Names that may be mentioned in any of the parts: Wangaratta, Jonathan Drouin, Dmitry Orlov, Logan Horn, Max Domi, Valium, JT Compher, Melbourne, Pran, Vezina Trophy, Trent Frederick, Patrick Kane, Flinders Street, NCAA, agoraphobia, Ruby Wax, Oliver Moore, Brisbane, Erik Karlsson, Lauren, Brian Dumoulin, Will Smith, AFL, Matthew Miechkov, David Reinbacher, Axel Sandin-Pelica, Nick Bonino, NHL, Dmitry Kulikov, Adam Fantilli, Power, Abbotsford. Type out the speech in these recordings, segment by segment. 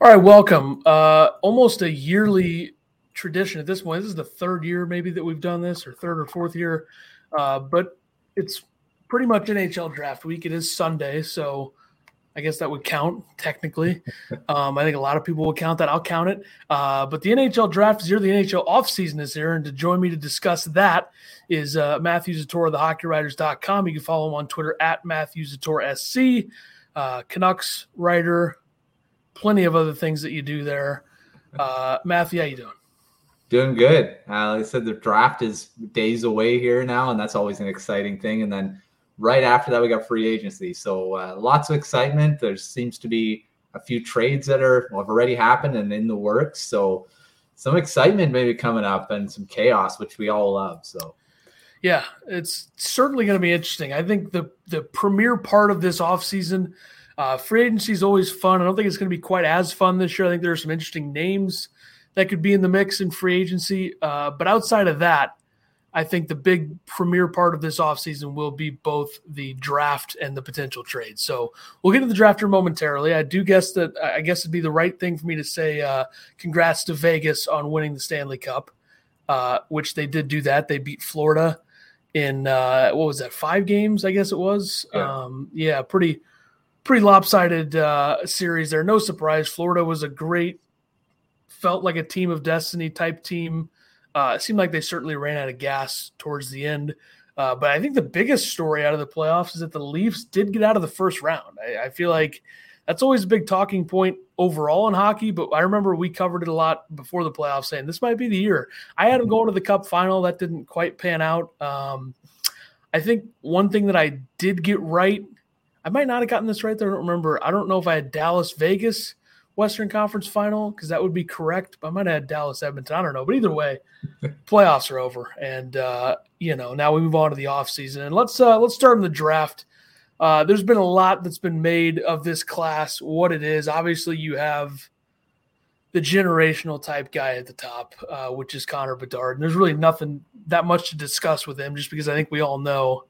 All right, welcome. Almost a yearly tradition at this point. This is the third year maybe that we've done this, or third or fourth year, but it's pretty much NHL draft week. It is Sunday, so I guess that would count technically. I think a lot of people will count that. I'll count it. But the NHL draft is here. The NHL offseason is here. And to join me to discuss that is Matthew Zator of thehockeywriters.com. You can follow him on Twitter at Matthew Zator SC, Canucks writer, plenty of other things that you do there. Matthew, how you doing? Doing good. Like I said, the draft is days away here now, and that's always an exciting thing. And then right after that, we got free agency. So lots of excitement. There seems to be a few trades that have already happened and in the works. So some excitement maybe coming up and some chaos, which we all love. So yeah, it's certainly going to be interesting. I think the premier part of this offseason, free agency is always fun. I don't think it's going to be quite as fun this year. I think there are some interesting names that could be in the mix in free agency. But outside of that, I think the big premier part of this offseason will be both the draft and the potential trade. So we'll get to the draft here momentarily. I guess it'd be the right thing for me to say congrats to Vegas on winning the Stanley Cup, which they did do that. They beat Florida in, 5 games, I guess it was. Yeah, pretty lopsided series there. No surprise. Florida was a great, felt like a team of destiny type team. It seemed like they certainly ran out of gas towards the end. But I think the biggest story out of the playoffs is that the Leafs did get out of the first round. I feel like that's always a big talking point overall in hockey, but I remember we covered it a lot before the playoffs saying this might be the year. I had them going to the Cup final. That didn't quite pan out. I think one thing that I did get right, I might not have gotten this right there. I don't remember. I don't know if I had Dallas-Vegas Western Conference final, because that would be correct. But I might have had Dallas-Edmonton. I don't know. But either way, playoffs are over. And, now we move on to the offseason. And let's start in the draft. There's been a lot that's been made of this class, what it is. Obviously, you have the generational type guy at the top, which is Connor Bedard. And there's really nothing that much to discuss with him, just because I think we all know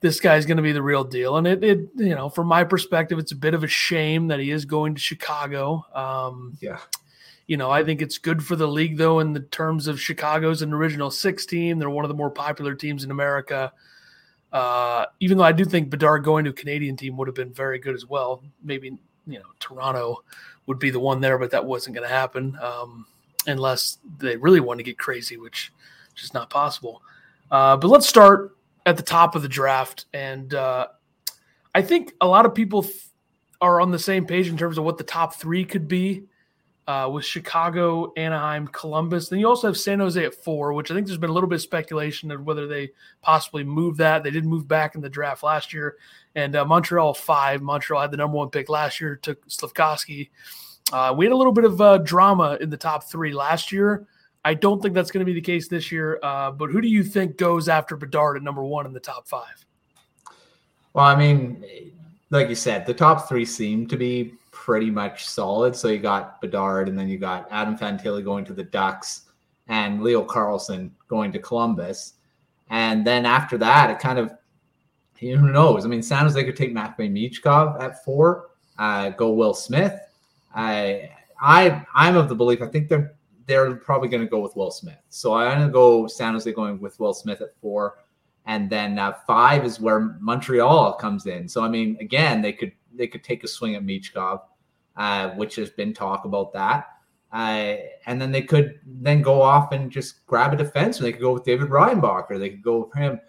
this guy's going to be the real deal. And it from my perspective, it's a bit of a shame that he is going to Chicago. I think it's good for the league, though, in the terms of Chicago's an original 6 team. They're one of the more popular teams in America. Even though I do think Bedard going to a Canadian team would have been very good as well. Maybe, Toronto would be the one there, but that wasn't going to happen unless they really want to get crazy, which is not possible. But let's start at the top of the draft. And I think a lot of people are on the same page in terms of what the top 3 could be with Chicago, Anaheim, Columbus. Then you also have San Jose at 4, which I think there's been a little bit of speculation of whether they possibly move that. They did move back in the draft last year. And Montreal at 5. Montreal had the number 1 pick last year, took Slafkovsky. We had a little bit of drama in the top 3 last year. I don't think that's going to be the case this year, but who do you think goes after Bedard at number 1 in the top 5? Well, I mean, like you said, the top 3 seem to be pretty much solid. So you got Bedard, and then you got Adam Fantilli going to the Ducks and Leo Carlson going to Columbus. And then after that, it kind of, who knows? I mean, San Jose could take Matthew Miechkov at 4, go Will Smith. I'm of the belief, I think they're probably going to go with Will Smith. So I'm going to go San Jose going with Will Smith at 4. And then 5 is where Montreal comes in. So, I mean, again, they could take a swing at Miechkov, which has been talk about that. And then they could then go off and just grab a defenseman. They could go with David Reinbacher. They could go with him.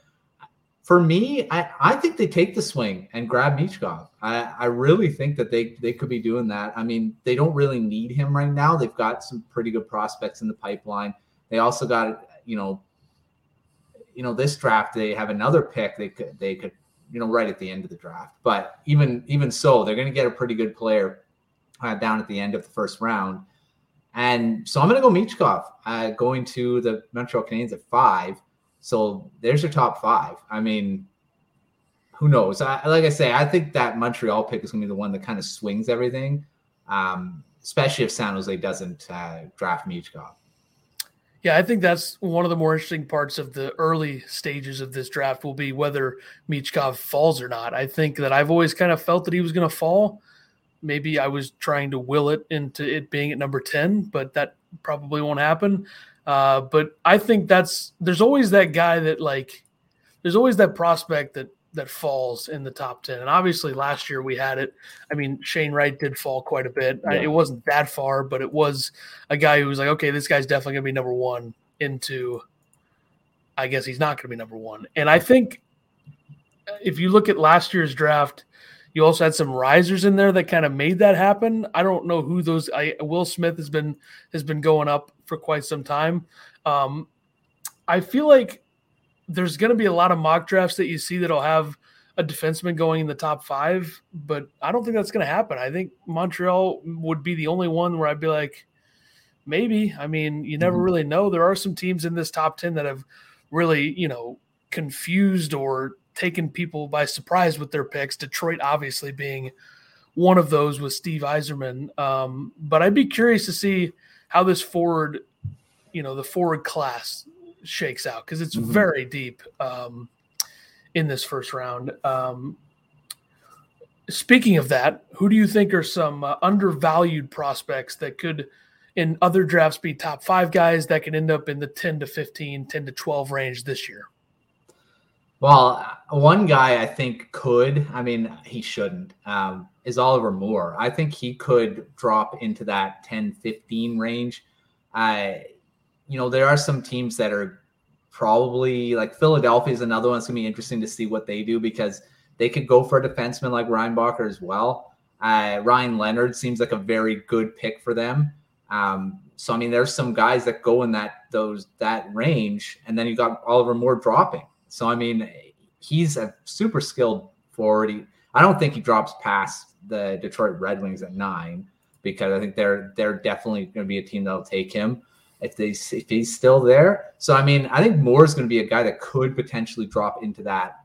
For me, I think they take the swing and grab Miechkov. I really think that they could be doing that. I mean, they don't really need him right now. They've got some pretty good prospects in the pipeline. They also got, this draft, they have another pick they could right at the end of the draft. But even so, they're going to get a pretty good player down at the end of the first round. And so I'm going to go Miechkov going to the Montreal Canadiens at 5. So there's your top 5. I mean, who knows? I think that Montreal pick is going to be the one that kind of swings everything, especially if San Jose doesn't draft Miechkov. Yeah, I think that's one of the more interesting parts of the early stages of this draft will be whether Miechkov falls or not. I think that I've always kind of felt that he was going to fall. maybe I was trying to will it into it being at number 10, but that probably won't happen. But I think there's always that guy that there's always that prospect that falls in the top 10. And obviously last year we had it. I mean, Shane Wright did fall quite a bit. Yeah. It wasn't that far, but it was a guy who was like, okay, this guy's definitely going to be number one into, I guess he's not going to be number one. And I think if you look at last year's draft, you also had some risers in there that kind of made that happen. I don't know who those. Will Smith has been going up for quite some time. I feel like there's going to be a lot of mock drafts that you see that'll have a defenseman going in the top five, but I don't think that's going to happen. I think Montreal would be the only one where I'd be like, maybe. I mean, you never really know. There are some teams in this top 10 that have really, confused or taken people by surprise with their picks, Detroit obviously being one of those with Steve Yzerman. But I'd be curious to see how this forward, the forward class shakes out, because it's very deep in this first round. Speaking of that, who do you think are some undervalued prospects that could in other drafts be top five guys that could end up in the 10 to 15, 10 to 12 range this year? Well, one guy I think he shouldn't, is Oliver Moore. I think he could drop into that 10-15 range. There are some teams that are probably like Philadelphia is another one. It's going to be interesting to see what they do, because they could go for a defenseman like Reinbacher as well. Ryan Leonard seems like a very good pick for them. There's some guys that go in that range, and then you got Oliver Moore dropping. So, he's a super skilled forward. I don't think he drops past the Detroit Red Wings at 9, because I think they're definitely going to be a team that'll take him if he's still there. So, I think Moore is going to be a guy that could potentially drop into that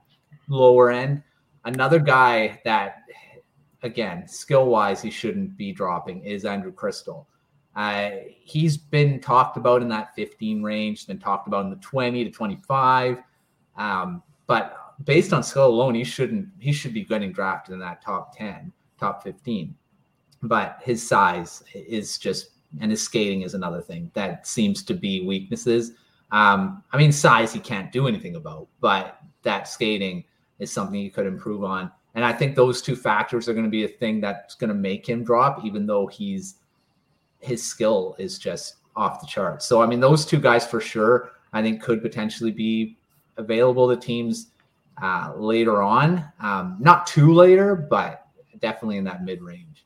lower end. Another guy that, again, skill-wise, he shouldn't be dropping is Andrew Crystal. He's been talked about in that 15 range, been talked about in the 20 to 25. But based on skill alone, he should be getting drafted in that top 10, top 15. But his size is and his skating is another thing that seems to be weaknesses. Size he can't do anything about, but that skating is something he could improve on. And I think those two factors are going to be a thing that's going to make him drop, even though his skill is just off the charts. So, those two guys for sure, I think could potentially be available to teams later on, not too later, but definitely in that mid range.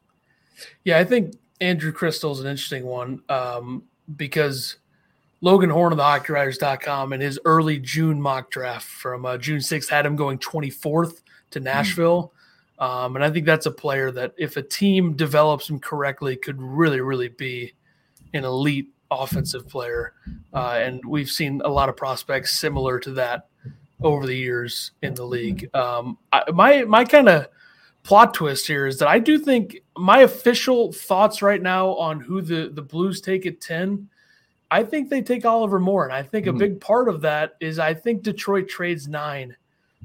Yeah, I think Andrew Crystal is an interesting one because Logan Horn of the HockeyWriters.com in his early June mock draft from June 6th had him going 24th to Nashville. And I think that's a player that if a team develops him correctly could really, really be an elite offensive player. And we've seen a lot of prospects similar to that over the years in the league. My kind of plot twist here is that I do think my official thoughts right now on who the Blues take at 10, I think they take Oliver Moore. And I think a big part of that is I think Detroit trades 9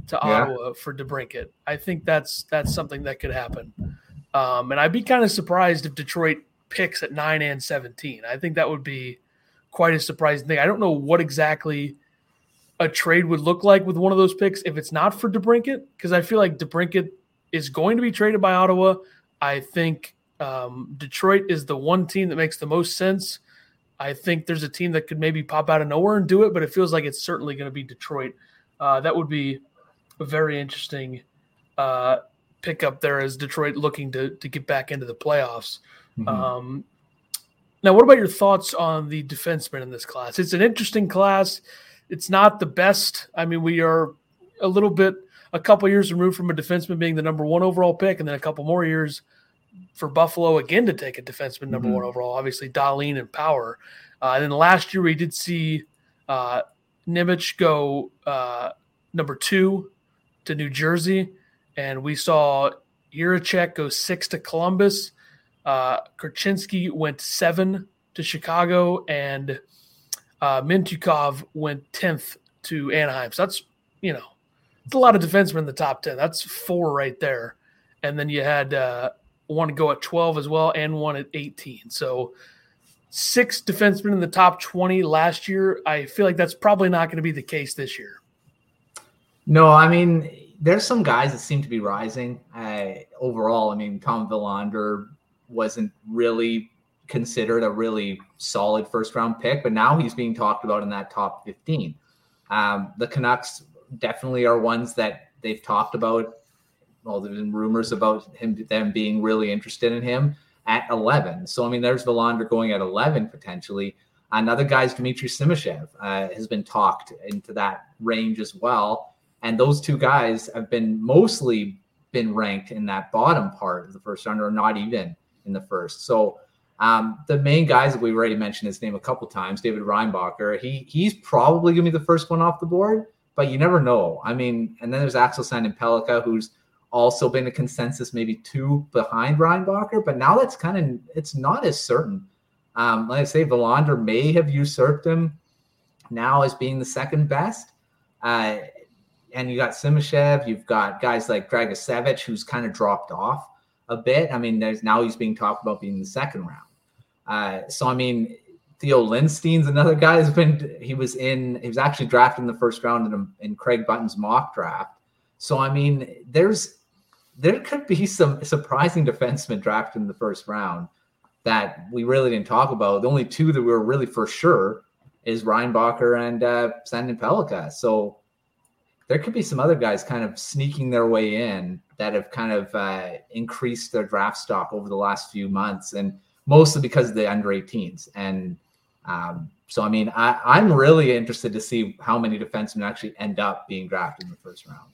to Ottawa for DeBrincat. I think that's something that could happen. And I'd be kind of surprised if Detroit picks at 9 and 17. I think that would be quite a surprising thing. I don't know what exactly a trade would look like with one of those picks if it's not for DeBrincat, because I feel like DeBrincat is going to be traded by Ottawa. I think Detroit is the one team that makes the most sense. I think there's a team that could maybe pop out of nowhere and do it, but it feels like it's certainly going to be Detroit. That would be a very interesting pickup there as Detroit looking to get back into the playoffs. Now, what about your thoughts on the defensemen in this class? It's an interesting class. It's not the best. We are a little bit, a couple years removed from a defenseman being the number one overall pick, and then a couple more years for Buffalo again to take a defenseman number one overall, obviously Dahlin and Power. And then last year we did see Nimitz go number 2 to New Jersey, and we saw Jiricek go 6 to Columbus. Korchinski went 7 to Chicago, and Mintyukov went 10th to Anaheim. So that's, it's a lot of defensemen in the top 10. That's 4 right there. And then you had one to go at 12 as well, and one at 18. So 6 defensemen in the top 20 last year. I feel like that's probably not going to be the case this year. No, I mean, there's some guys that seem to be rising overall. I mean, Tom Villander wasn't really considered a really solid first-round pick, but now he's being talked about in that top 15. The Canucks definitely are ones that they've talked about. Well, there's been rumors about them being really interested in him at 11. So, I mean, there's Villander going at 11 potentially. Another guy's Dmitry Simashev has been talked into that range as well. And those two guys have been mostly been ranked in that bottom part of the first round, or not even in the first. So the main guys that we've already mentioned his name a couple times, David Reinbacher, he's probably going to be the first one off the board, but you never know. I mean, and then there's Axel Sandin-Pelica, who's also been a consensus, maybe 2 behind Reinbacher, but now that's kind of, it's not as certain. Like I say, Villander may have usurped him now as being the second best. And you got Simashev, you've got guys like Dragicevic, who's kind of dropped off a bit. I mean, there's now he's being talked about being the second round. So, I mean, Theo Lindstein's another guy has been, he was actually drafted in the first round in Craig Button's mock draft. So, I mean, there could be some surprising defensemen drafted in the first round that we really didn't talk about. The only 2 that we were really for sure is Reinbacher and Sandin-Pelica. So there could be some other guys kind of sneaking their way in that have kind of increased their draft stock over the last few months, and mostly because of the under-18s. And so, I mean, I'm really interested to see how many defensemen actually end up being drafted in the first round.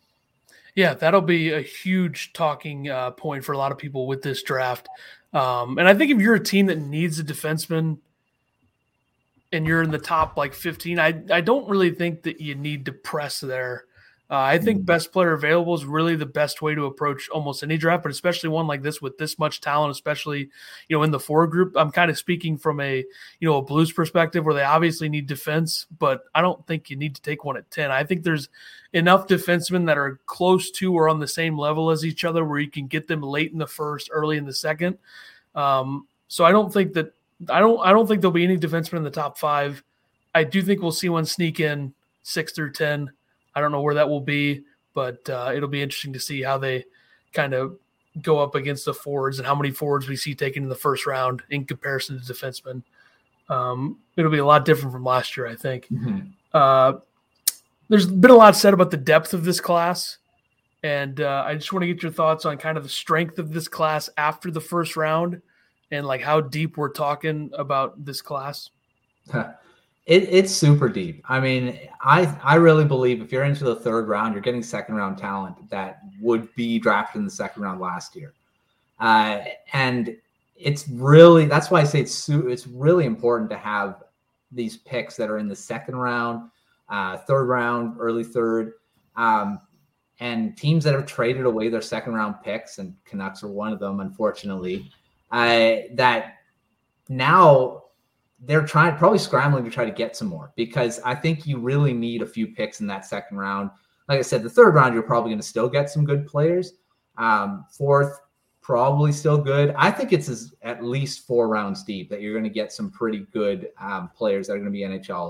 Yeah, that'll be a huge talking point for a lot of people with this draft. And I think if you're a team that needs a defenseman and you're in the top, 15, I don't really think that you need to press there. I think best player available is really the best way to approach almost any draft, but especially one like this with this much talent, especially, in the forward group. I'm kind of speaking from a Blues perspective where they obviously need defense, but I don't think you need to take one at 10. I think there's enough defensemen that are close to or on the same level as each other where you can get them late in the first, early in the second. So I don't think that I don't think there'll be any defensemen in the top 5. I do think we'll see one sneak in 6 through 10. I don't know where that will be, but it'll be interesting to see how they kind of go up against the forwards and how many forwards we see taken in the first round in comparison to defensemen. It'll be a lot different from last year, I think. Mm-hmm. There's been a lot said about the depth of this class, and I just want to get your thoughts on kind of the strength of this class after the first round and how deep we're talking about this class. It's super deep. I mean, I really believe if you're into the third round, you're getting second-round talent that would be drafted in the second round last year. And it's really – that's why I say it's really important to have these picks that are in the second round, third round, early third, and teams that have traded away their second-round picks, and Canucks are one of them, unfortunately, that now – they're probably scrambling to try to get some more, because I think you really need a few picks in that second round. Like I said, the third round, you're probably going to still get some good players. Fourth, probably still good. I think it's at least 4 rounds deep that you're going to get some pretty good players that are going to be NHLers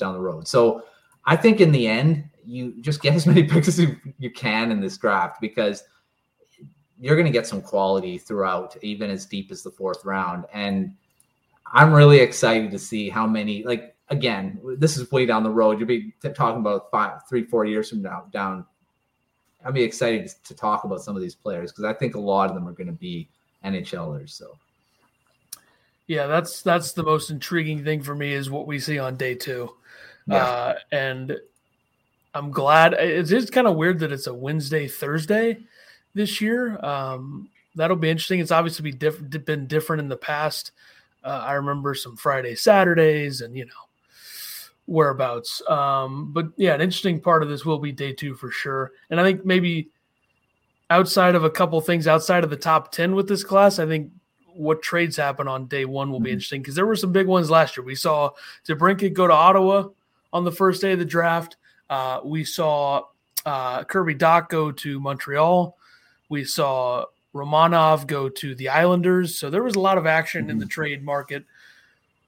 down the road. So I think in the end, you just get as many picks as you can in this draft, because you're going to get some quality throughout, even as deep as the fourth round. And I'm really excited to see how many, again, this is way down the road. You'll be talking about 3-4 years from now down. I'll be excited to talk about some of these players, because I think a lot of them are going to be NHLers. So. Yeah, that's the most intriguing thing for me is what we see on day 2. Yeah. And I'm glad. It's just kind of weird that it's a Wednesday, Thursday this year. That'll be interesting. It's obviously been different in the past. I remember some Friday, Saturdays, and whereabouts. But yeah, an interesting part of this will be day 2 for sure. And I think maybe outside of a couple things outside of the top 10 with this class, I think what trades happen on day 1 will be interesting, because there were some big ones last year. We saw DeBrincat go to Ottawa on the first day of the draft. We saw Kirby Dock go to Montreal. We saw Romanov go to the Islanders. So there was a lot of action in the trade market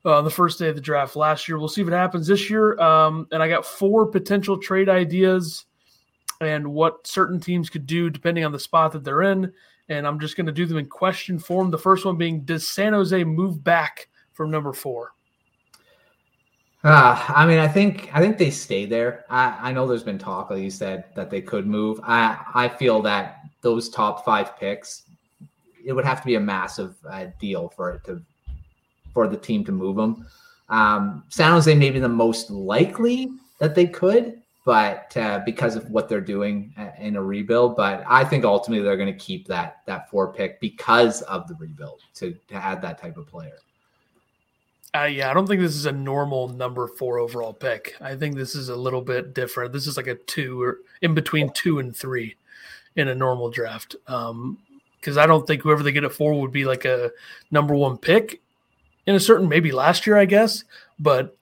the first day of the draft last year. We'll see if it happens this year. And I got 4 potential trade ideas and what certain teams could do depending on the spot that they're in. And I'm just going to do them in question form. The first one being, does San Jose move back from number 4? I mean, I think they stay there. I know there's been talk, like you said, that they could move. I feel that those top 5 picks, it would have to be a massive deal for the team to move them. San Jose may be the most likely that they could, but because of what they're doing in a rebuild. But I think ultimately they're going to keep that 4 pick because of the rebuild to add that type of player. Yeah, I don't think this is a normal number 4 overall pick. I think this is a little bit different. This is like a 2 or in between 2 and 3 in a normal draft. Because I don't think whoever they get at 4 would be like a number 1 pick in a certain, maybe last year, I guess. But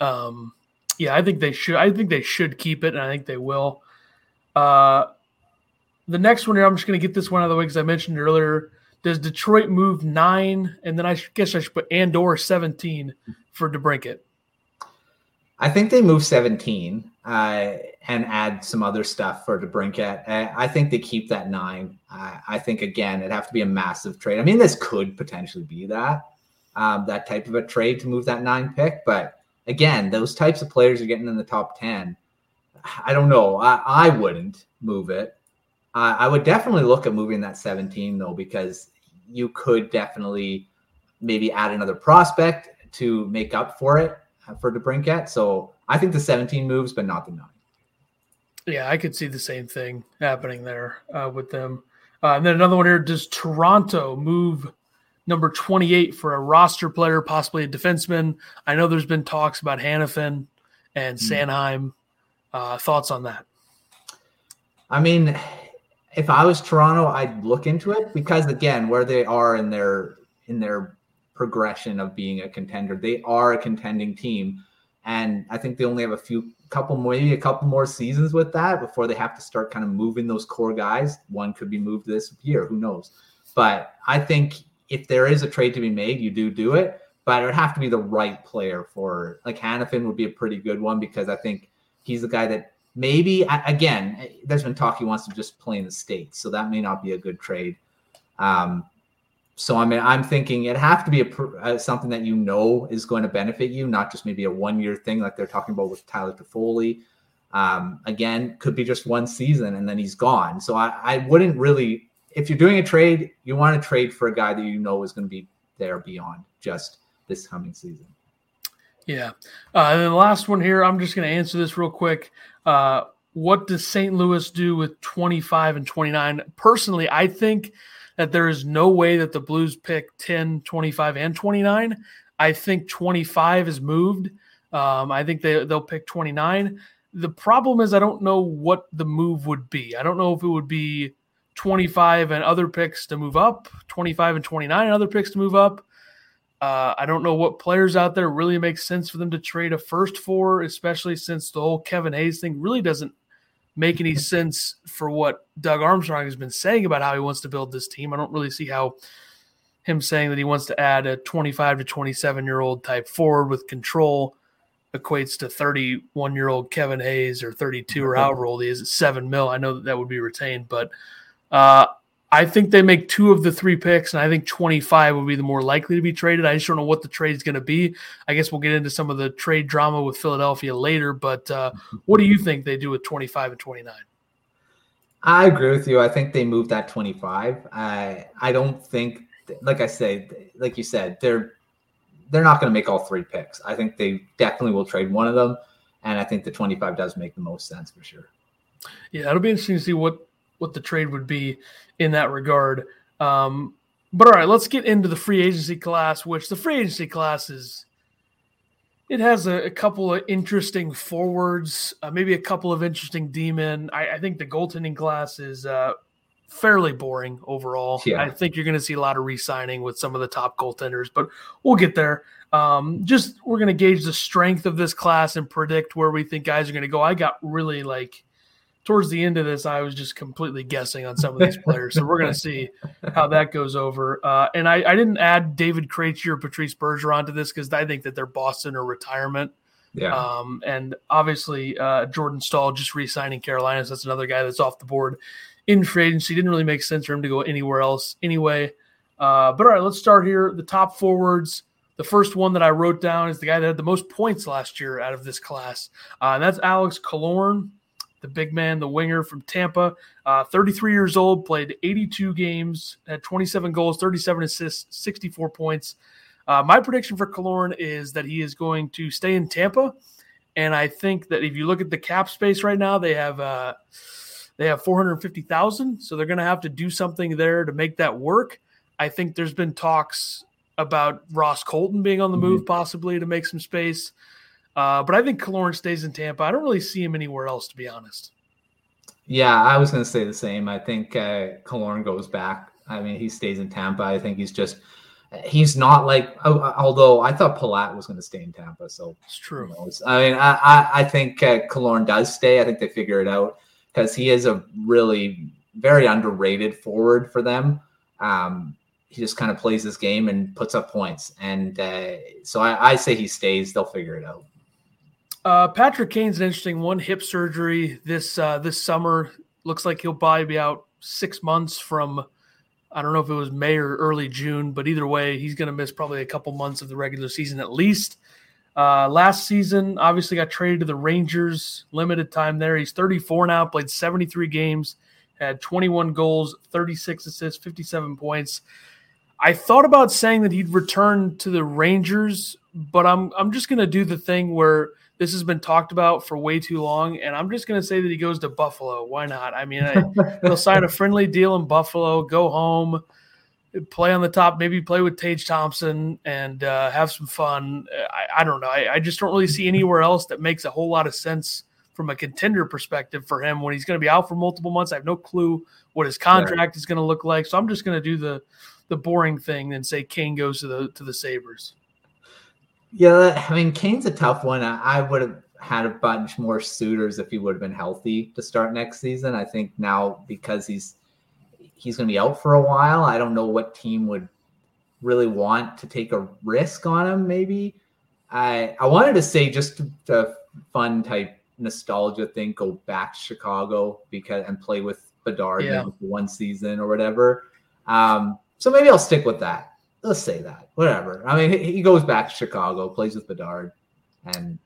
yeah, I think they should keep it, and I think they will. The next one here, I'm just going to get this one out of the way because I mentioned earlier. Does Detroit move 9? And then I guess I should put and/or 17 for DeBrincat. I think they move 17 and add some other stuff for DeBrincat. I think they keep that 9. I think, again, it'd have to be a massive trade. I mean, this could potentially be that type of a trade to move that 9 pick. But, again, those types of players are getting in the top 10. I don't know. I wouldn't move it. I would definitely look at moving that 17, though, because you could definitely maybe add another prospect to make up for it for DeBrincat. So I think the 17 moves, but not the 9. Yeah, I could see the same thing happening there with them. And then another one here, does Toronto move number 28 for a roster player, possibly a defenseman? I know there's been talks about Hanifin and Sanheim. Thoughts on that? I mean, if I was Toronto, I'd look into it because, again, where they are in their progression of being a contender, they are a contending team, and I think they only have a couple more seasons with that before they have to start kind of moving those core guys. One could be moved this year, who knows? But I think if there is a trade to be made, you do it, but it would have to be the right player for, like, Hanifin would be a pretty good one because I think he's the guy that. Maybe, again, there's been talk he wants to just play in the States, so that may not be a good trade. So, I mean, I'm thinking it'd have to be something that you know is going to benefit you, not just maybe a one-year thing like they're talking about with Tyler Toffoli. Again, could be just one season, and then he's gone. So I wouldn't really – if you're doing a trade, you want to trade for a guy that you know is going to be there beyond just this coming season. Yeah. And then the last one here, I'm just going to answer this real quick. What does St. Louis do with 25 and 29? Personally, I think that there is no way that the Blues pick 10, 25, and 29. I think 25 is moved. I think they'll pick 29. The problem is I don't know what the move would be. I don't know if it would be 25 and other picks to move up, 25 and 29 and other picks to move up. I don't know what players out there really makes sense for them to trade a first for, especially since the whole Kevin Hayes thing really doesn't make any sense for what Doug Armstrong has been saying about how he wants to build this team. I don't really see how him saying that he wants to add a 25 to 27-year-old type forward with control equates to 31-year-old Kevin Hayes or 32 or however old he is at $7 million. I know that would be retained, but I think they make 2 of the 3 picks, and I think 25 would be the more likely to be traded. I just don't know what the trade's going to be. I guess we'll get into some of the trade drama with Philadelphia later, but what do you think they do with 25 and 29? I agree with you. I think they move that 25. I don't think, like you said, they're not going to make all 3 picks. I think they definitely will trade one of them, and I think the 25 does make the most sense for sure. Yeah, it'll be interesting to see what the trade would be in that regard. But all right, let's get into the free agency class, which the free agency class has a couple of interesting forwards, maybe a couple of interesting D-men. I think the goaltending class is fairly boring overall. Yeah. I think you're going to see a lot of re-signing with some of the top goaltenders, but we'll get there. We're going to gauge the strength of this class and predict where we think guys are going to go. I got really towards the end of this, I was just completely guessing on some of these players. So we're going to see how that goes over. And I didn't add David Krejci or Patrice Bergeron to this because I think that they're Boston or retirement. Yeah. And obviously Jordan Staal just re-signing Carolina. So that's another guy that's off the board in free agency. Didn't really make sense for him to go anywhere else anyway. But all right, let's start here. The top forwards. The first one that I wrote down is the guy that had the most points last year out of this class. And that's Alex Killorn, the big man, the winger from Tampa, 33 years old, played 82 games, had 27 goals, 37 assists, 64 points. My prediction for Killorn is that he is going to stay in Tampa. And I think that if you look at the cap space right now, they have $450,000. So they're going to have to do something there to make that work. I think there's been talks about Ross Colton being on the move, possibly to make some space. But I think Killorn stays in Tampa. I don't really see him anywhere else, to be honest. Yeah, I was going to say the same. I think Killorn goes back. I mean, he stays in Tampa. I think he's not like, although I thought Palat was going to stay in Tampa. So it's true. I mean, I think Killorn does stay. I think they figure it out because he is a really very underrated forward for them. He just kind of plays this game and puts up points. And so I say he stays. They'll figure it out. Patrick Kane's an interesting one. Hip surgery this summer. Looks like he'll probably be out 6 months from, I don't know if it was May or early June, but either way, he's going to miss probably a couple months of the regular season at least. Last season, obviously got traded to the Rangers, limited time there. He's 34 now, played 73 games, had 21 goals, 36 assists, 57 points. I thought about saying that he'd return to the Rangers, but I'm just going to do the thing where this has been talked about for way too long, and I'm just going to say that he goes to Buffalo. Why not? I mean, they'll sign a friendly deal in Buffalo, go home, play on the top, maybe play with Tage Thompson and have some fun. I don't know. I just don't really see anywhere else that makes a whole lot of sense from a contender perspective for him when he's going to be out for multiple months. I have no clue what his contract is going to look like, so I'm just going to do the boring thing and say Kane goes to the Sabres. Yeah, I mean, Kane's a tough one. I would have had a bunch more suitors if he would have been healthy to start next season. I think now because he's going to be out for a while, I don't know what team would really want to take a risk on him. Maybe I wanted to say just a fun type nostalgia thing, go back to Chicago and play with Bedard for one season or whatever. So maybe I'll stick with that. Let's say that, whatever. I mean, he goes back to Chicago, plays with Bedard. And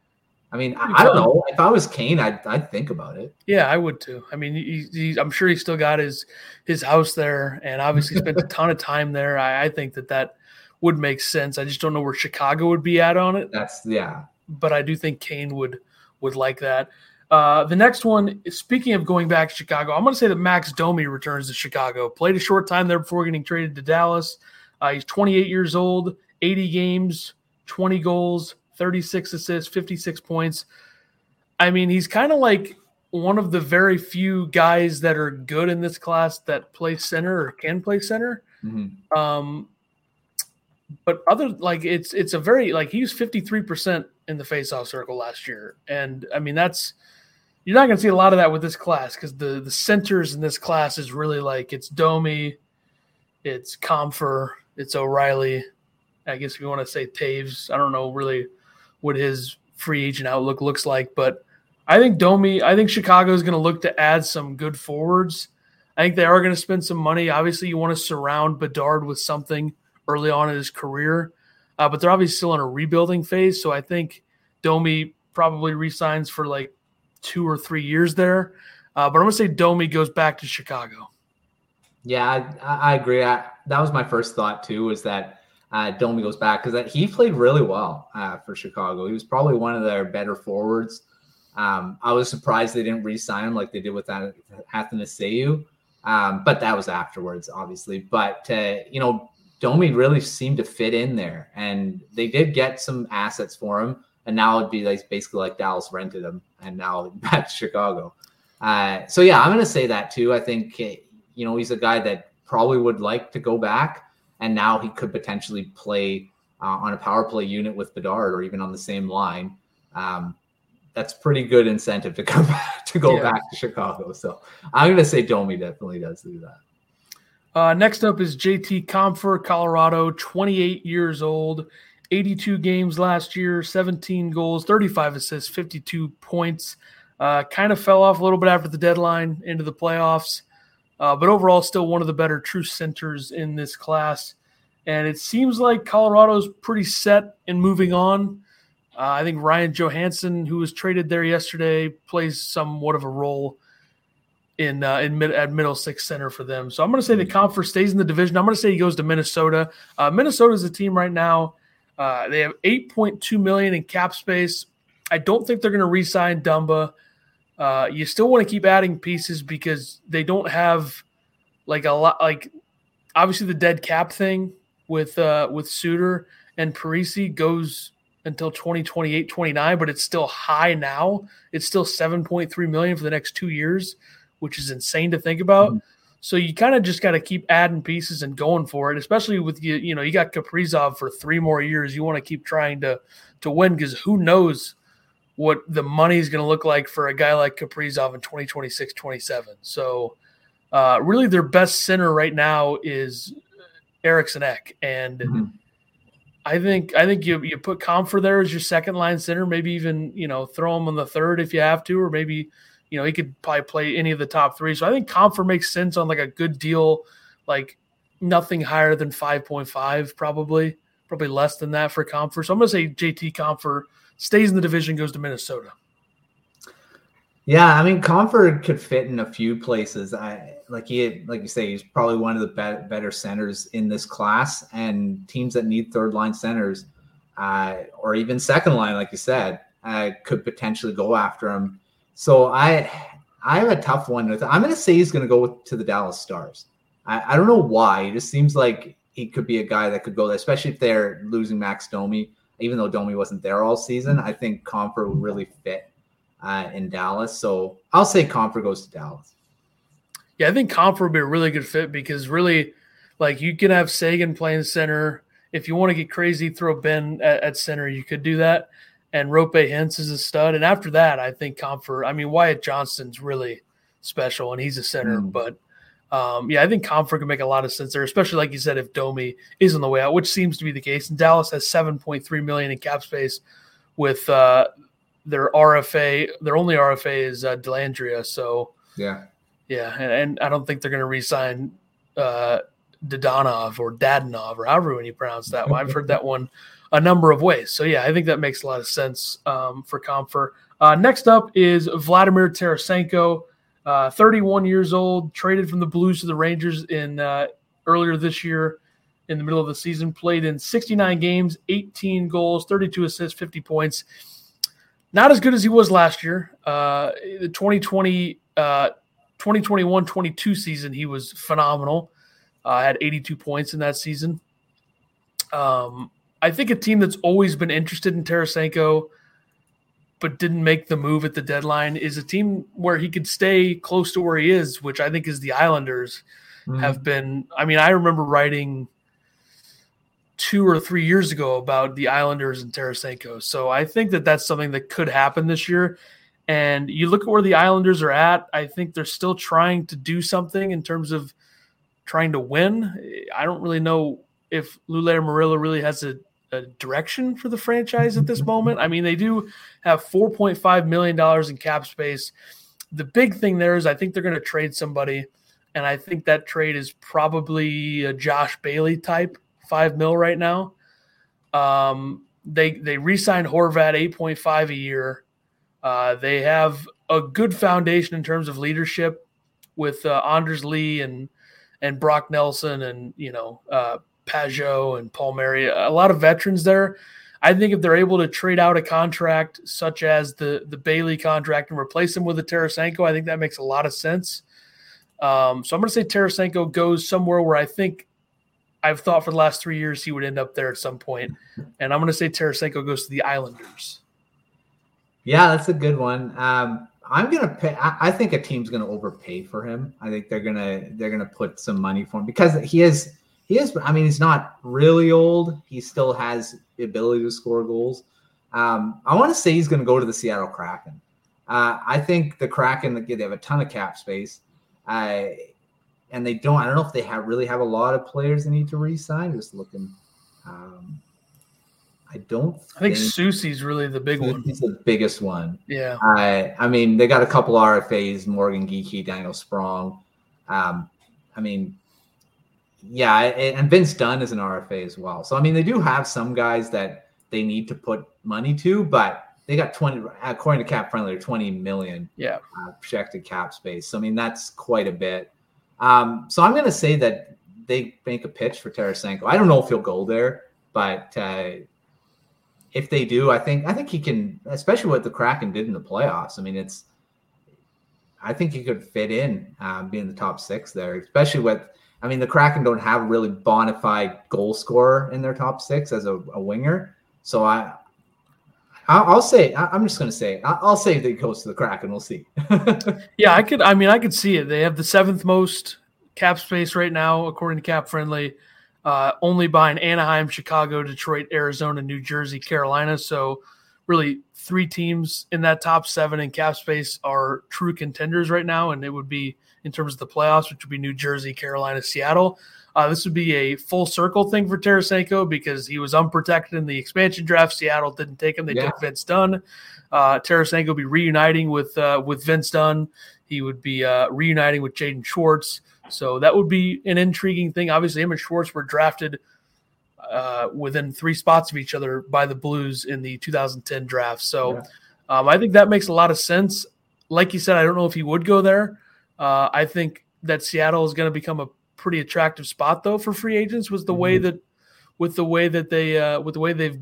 I mean, I don't know. If I was Kane, I'd think about it. Yeah, I would too. I mean, I'm sure he's still got his house there and obviously spent a ton of time there. I think that would make sense. I just don't know where Chicago would be at on it. But I do think Kane would like that. The next one, speaking of going back to Chicago, I'm going to say that Max Domi returns to Chicago. Played a short time there before getting traded to Dallas. He's 28 years old, 80 games, 20 goals, 36 assists, 56 points. I mean, he's kind of like one of the very few guys that are good in this class that play center or can play center. Mm-hmm. But other like it's a very like he was 53% in the faceoff circle last year, and I mean that's. You're not going to see a lot of that with this class because the centers in this class is really like it's Domi, it's Compher, it's O'Reilly. I guess if you want to say Taves, I don't know really what his free agent outlook looks like, but I think Chicago is going to look to add some good forwards. I think they are going to spend some money. Obviously, you want to surround Bedard with something early on in his career, but they're obviously still in a rebuilding phase. So I think Domi probably re-signs for like 2 or 3 years there. But I'm going to say Domi goes back to Chicago. Yeah, I agree. That was my first thought too, was that Domi goes back because he played really well for Chicago. He was probably one of their better forwards. I was surprised they didn't re-sign him like they did with Athanasiou. But that was afterwards, obviously. But, Domi really seemed to fit in there. And they did get some assets for him. And now it'd be like basically like Dallas rented him and now back to Chicago. So, yeah, I'm going to say that too. I think, he's a guy that probably would like to go back. And now he could potentially play on a power play unit with Bedard or even on the same line. That's pretty good incentive to come back to go back to Chicago. So I'm going to say Domi definitely does do that. Next up is JT Compher, Colorado, 28 years old, 82 games last year, 17 goals, 35 assists, 52 points. Kind of fell off a little bit after the deadline into the playoffs, but overall still one of the better true centers in this class. And it seems like Colorado's pretty set in moving on. I think Ryan Johansson, who was traded there yesterday, plays somewhat of a role in middle six center for them. So I'm going to say the Compher stays in the division. I'm going to say he goes to Minnesota. Minnesota is a team right now. They have $8.2 million in cap space. I don't think they're going to re-sign Dumba. You still want to keep adding pieces because they don't have like a lot. Like obviously the dead cap thing with Suter and Parisi goes until 2028, 29, but it's still high now. It's still $7.3 million for the next 2 years, which is insane to think about. Mm. So you kind of just got to keep adding pieces and going for it, especially with you know, you got Kaprizov for 3 more years. You want to keep trying to win because who knows what the money is going to look like for a guy like Kaprizov in 2026, 27. So really their best center right now is Eriksson Ek. And I think you put Compher there as your second line center, maybe even, you know, throw him on the third if you have to, or maybe, you know, he could probably play any of the top three. So I think Compher makes sense on like a good deal, like nothing higher than 5.5, probably less than that for Compher. So I'm going to say JT Compher stays in the division, goes to Minnesota. Yeah, I mean, Compher could fit in a few places. Like you say, he's probably one of the better centers in this class, and teams that need third-line centers or even second-line, like you said, could potentially go after him. So I have a tough one. I'm going to say he's going to go to the Dallas Stars. I don't know why. It just seems like he could be a guy that could go there, especially if they're losing Max Domi. Even though Domi wasn't there all season, I think Compher would really fit in Dallas. So I'll say Compher goes to Dallas. Yeah, I think Compher would be a really good fit because really, like, you can have Sagan playing center. If you want to get crazy, throw Ben at center, you could do that. And Rope Hintz is a stud. And after that, I think Compher – I mean, Wyatt Johnston's really special, and he's a center. But, yeah, I think Compher can make a lot of sense there, especially like you said if Domi is on the way out, which seems to be the case. And Dallas has $7.3 million in cap space with their RFA. Their only RFA is Delandria. So, yeah, and I don't think they're going to re-sign Dadanov or however you pronounce that one. I've heard that one a number of ways. So, yeah, I think that makes a lot of sense for Compher. Next up is Vladimir Tarasenko, 31 years old, traded from the Blues to the Rangers in earlier this year in the middle of the season, played in 69 games, 18 goals, 32 assists, 50 points. Not as good as he was last year. The 2021-22 season, he was phenomenal. Had 82 points in that season. I think a team that's always been interested in Tarasenko but didn't make the move at the deadline is a team where he could stay close to where he is, which I think is the Islanders have been. I mean, I remember writing 2 or 3 years ago about the Islanders and Tarasenko. So I think that that's something that could happen this year. And you look at where the Islanders are at, I think they're still trying to do something in terms of trying to win. I don't really know if Lule Murillo really has a direction for the franchise at this moment. I mean, they do have $4.5 million in cap space. The big thing there is I think they're going to trade somebody, and I think that trade is probably a Josh Bailey type, $5 million right now. They re-signed Horvat, $8.5 a year. They have a good foundation in terms of leadership with Anders Lee and Brock Nelson and, you know, Pajot and Palmieri, a lot of veterans there. I think if they're able to trade out a contract such as the Bailey contract and replace him with a Tarasenko, I think that makes a lot of sense. So I'm going to say Tarasenko goes somewhere where I think I've thought for the last 3 years he would end up there at some point. And I'm going to say Tarasenko goes to the Islanders. Yeah, that's a good one. I'm gonna pay. I think a team's gonna overpay for him. I think they're gonna put some money for him because he is. I mean, he's not really old. He still has the ability to score goals. I want to say he's gonna go to the Seattle Kraken. I think the Kraken, they have a ton of cap space. And they don't, I don't know if they have really have a lot of players they need to re-sign. Just looking. I think Soucy's really the big one. He's the biggest one. Yeah. I mean, they got a couple RFAs, Morgan Geekie, Daniel Sprong. I mean, yeah, and Vince Dunn is an RFA as well. So, I mean, they do have some guys that they need to put money to, but they got 20, according to Cap Friendly, 20 million projected cap space. So, I mean, that's quite a bit. So I'm going to say that they make a pitch for Tarasenko. I don't know if he'll go there, but if they do, I think he can, especially what the Kraken did in the playoffs. I mean, I think he could fit in, being the top six there, especially with, I mean, the Kraken don't have a really bona fide goal scorer in their top six as a winger. So I'll say that he goes to the Kraken. We'll see. Yeah, I could see it. They have the seventh most cap space right now, according to Cap Friendly, only behind Anaheim, Chicago, Detroit, Arizona, New Jersey, Carolina. So really three teams in that top seven in cap space are true contenders right now. And it would be, in terms of the playoffs, which would be New Jersey, Carolina, Seattle. This would be a full circle thing for Tarasenko because he was unprotected in the expansion draft. Seattle didn't take him. They took Vince Dunn. Tarasenko would be reuniting with Vince Dunn. He would be reuniting with Jaden Schwartz. So that would be an intriguing thing. Obviously, him and Schwartz were drafted within three spots of each other by the Blues in the 2010 draft. So I think that makes a lot of sense. Like you said, I don't know if he would go there. I think that Seattle is going to become a pretty attractive spot, though, for free agents. Was the way that, with the way they've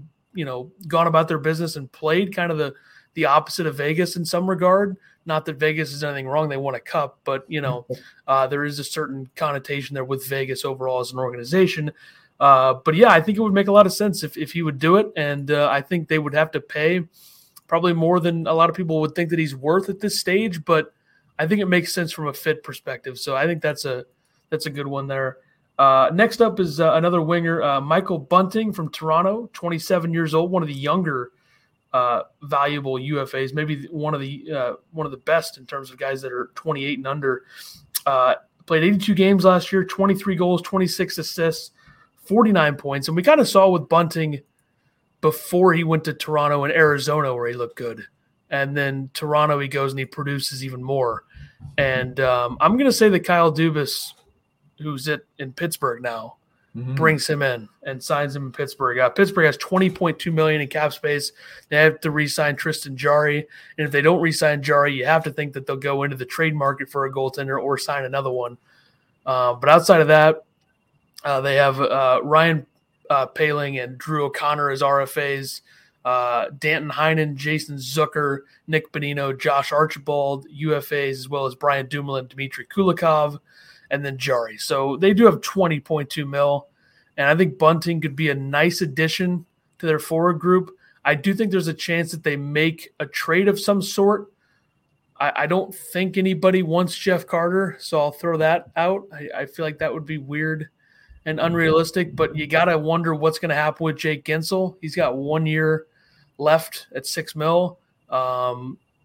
gone about their business and played, kind of the opposite of Vegas in some regard. Not that Vegas is anything wrong; they won a cup, but there is a certain connotation there with Vegas overall as an organization. But yeah, I think it would make a lot of sense if he would do it, and I think they would have to pay probably more than a lot of people would think that he's worth at this stage, but I think it makes sense from a fit perspective. So I think that's a good one there. Next up is another winger, Michael Bunting from Toronto, 27 years old, one of the younger valuable UFAs, maybe one of the best in terms of guys that are 28 and under. Played 82 games last year, 23 goals, 26 assists, 49 points. And we kind of saw with Bunting before he went to Toronto and Arizona where he looked good. And then Toronto, he goes and he produces even more. And I'm going to say that Kyle Dubas, who's in Pittsburgh now, brings him in and signs him in Pittsburgh. Pittsburgh has $20.2 million in cap space. They have to re-sign Tristan Jarry. And if they don't re-sign Jarry, you have to think that they'll go into the trade market for a goaltender or sign another one. But outside of that, they have Ryan Poehling and Drew O'Connor as RFAs. Danton Heinen, Jason Zucker, Nick Bonino, Josh Archibald, UFAs, as well as Brian Dumoulin, Dmitry Kulikov, and then Jarry. So they do have 20.2 mil, and I think Bunting could be a nice addition to their forward group. I do think there's a chance that they make a trade of some sort. I don't think anybody wants Jeff Carter, so I'll throw that out. I feel like that would be weird and unrealistic, but you got to wonder what's going to happen with Jake Gensel. He's got 1 year left at $6 million.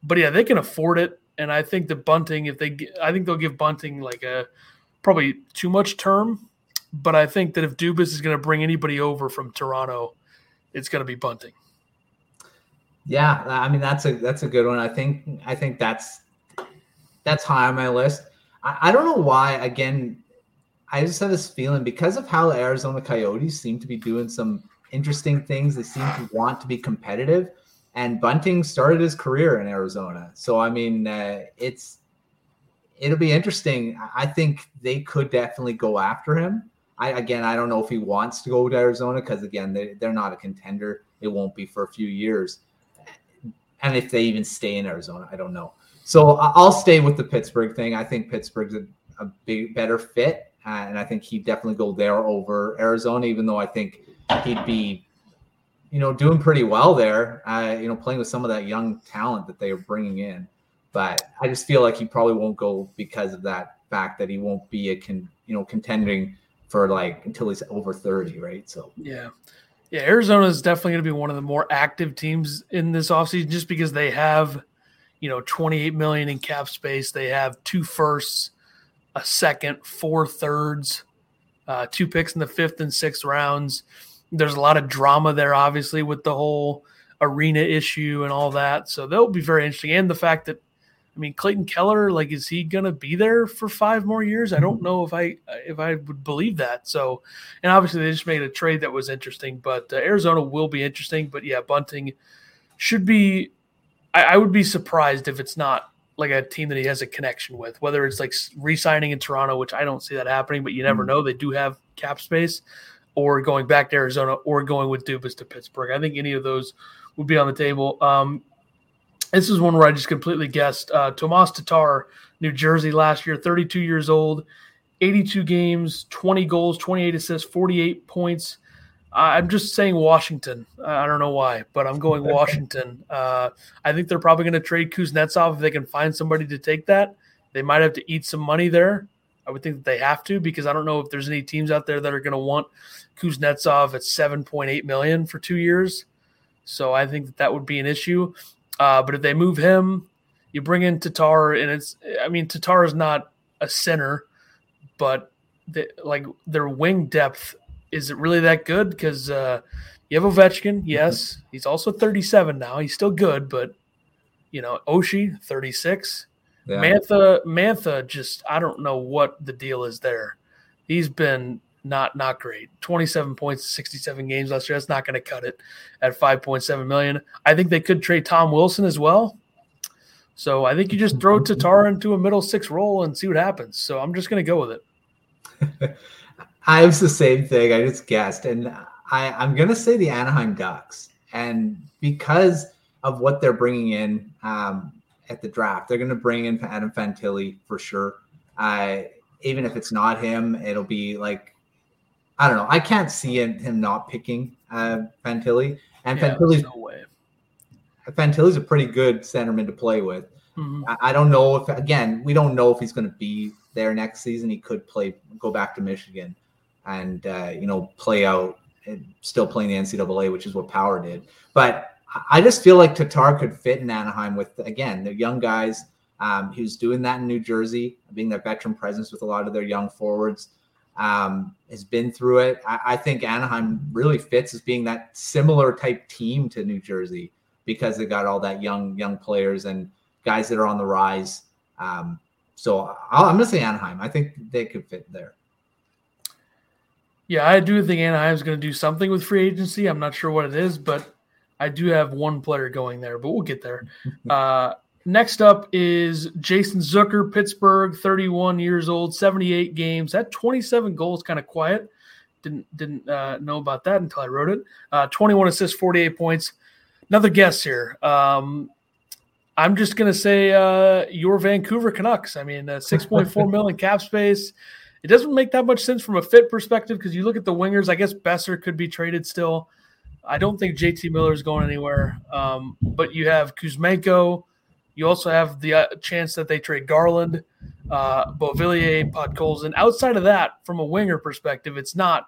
But yeah, they can afford it. And I think that Bunting, I think they'll give Bunting like a probably too much term, but I think that if Dubas is going to bring anybody over from Toronto, it's going to be Bunting. Yeah. I mean, that's a good one. I think that's high on my list. I don't know why, again, I just have this feeling because of how the Arizona Coyotes seem to be doing some interesting things. They seem to want to be competitive, and Bunting started his career in Arizona. So, I mean, it'll be interesting. I think they could definitely go after him. I don't know if he wants to go to Arizona because, again, they're not a contender. It won't be for a few years. And if they even stay in Arizona, I don't know. So I'll stay with the Pittsburgh thing. I think Pittsburgh's a big, better fit. And I think he'd definitely go there over Arizona, even though I think he'd be, doing pretty well there, playing with some of that young talent that they are bringing in. But I just feel like he probably won't go because of that fact that he won't be contending for until he's over 30, right? So yeah, Arizona is definitely going to be one of the more active teams in this offseason just because they have you know, $28 million in cap space. They have 2 firsts, a second, 4 thirds, 2 picks in the 5th and 6th rounds. There's a lot of drama there, obviously, with the whole arena issue and all that. So that'll be very interesting. And the fact that, I mean, Clayton Keller, like, is he going to be there for 5 more years? I don't know if I would believe that. So, and obviously they just made a trade that was interesting, but Arizona will be interesting. But yeah, Bunting should be, I would be surprised if it's not like a team that he has a connection with, whether it's like re-signing in Toronto, which I don't see that happening, but you never know. They do have cap space, or going back to Arizona, or going with Dubas to Pittsburgh. I think any of those would be on the table. This is one where I just completely guessed. Tomas Tatar, New Jersey last year, 32 years old, 82 games, 20 goals, 28 assists, 48 points. I'm just saying Washington. I don't know why, but I'm going Washington. I think they're probably going to trade Kuznetsov if they can find somebody to take that. They might have to eat some money there. I would think that they have to, because I don't know if there's any teams out there that are going to want Kuznetsov at $7.8 million for 2 years. So I think that that would be an issue. But if they move him, you bring in Tatar, and it's – I mean, Tatar is not a center, but their wing depth, is it really that good? Because you have Ovechkin, yes. He's also 37 now. He's still good, but, you know, Oshie, 36. Yeah. Mantha, just – I don't know what the deal is there. He's been – Not great. 27 points, 67 games last year. That's not going to cut it at $5.7 million. I think they could trade Tom Wilson as well. So I think you just throw Tatar into a middle six role and see what happens. So I'm just going to go with it. I was the same thing. I just guessed. And I'm going to say the Anaheim Ducks. And because of what they're bringing in at the draft, they're going to bring in Adam Fantilli for sure. Even if it's not him, it'll be like, I don't know. I can't see him not picking Fantilli. And yeah, Fantilli's a pretty good centerman to play with. Mm-hmm. I don't know if, again, we don't know if he's going to be there next season. He could go back to Michigan and, play out and still playing the NCAA, which is what Power did. But I just feel like Tatar could fit in Anaheim with, again, the young guys. He was doing that in New Jersey, being their veteran presence with a lot of their young forwards. Has been through it. I think Anaheim really fits as being that similar type team to New Jersey, because they got all that young players and guys that are on the rise. So I'm going to say Anaheim. I think they could fit there. Yeah, I do think Anaheim's going to do something with free agency. I'm not sure what it is, but I do have one player going there, but we'll get there. Next up is Jason Zucker, Pittsburgh, 31 years old, 78 games. That 27 goals, kind of quiet. Didn't know about that until I wrote it. 21 assists, 48 points. Another guess here. I'm just going to say your Vancouver Canucks. I mean, $6.4 million cap space. It doesn't make that much sense from a fit perspective, because you look at the wingers. I guess Besser could be traded still. I don't think JT Miller is going anywhere. But you have Kuzmenko. You also have the chance that they trade Garland, Beauvillier, Podkolzin. Outside of that, from a winger perspective, it's not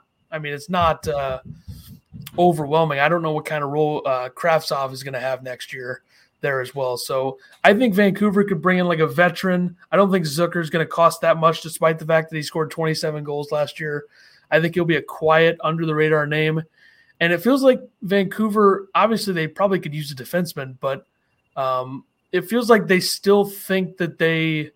overwhelming. I don't know what kind of role Kravtsov is going to have next year there as well. So I think Vancouver could bring in like a veteran. I don't think Zucker is going to cost that much, despite the fact that he scored 27 goals last year. I think he'll be a quiet, under-the-radar name. And it feels like Vancouver, obviously they probably could use a defenseman, but it feels like they still think that they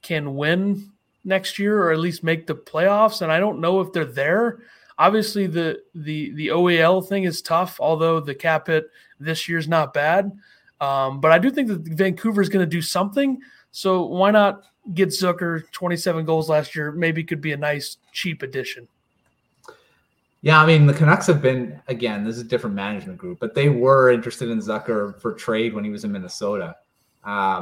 can win next year, or at least make the playoffs. And I don't know if they're there. Obviously the OEL thing is tough, although the cap hit this year's not bad. But I do think that Vancouver is going to do something. So why not get Zucker? 27 goals last year, maybe could be a nice cheap addition. Yeah, I mean, the Canucks have been, again, this is a different management group, but they were interested in Zucker for trade when he was in Minnesota. And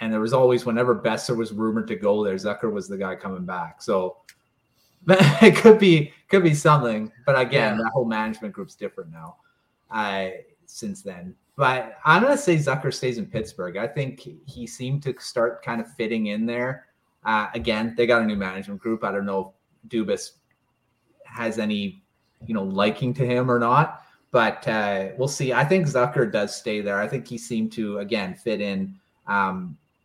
there was always, whenever Besser was rumored to go there, Zucker was the guy coming back. So it could be something. But again, that whole management group's different now since then. But I'm going to say Zucker stays in Pittsburgh. I think he seemed to start kind of fitting in there. Again, they got a new management group. I don't know if Dubas has any liking to him or not, But we'll see. I think Zucker does stay there. I think he seemed to, again, fit in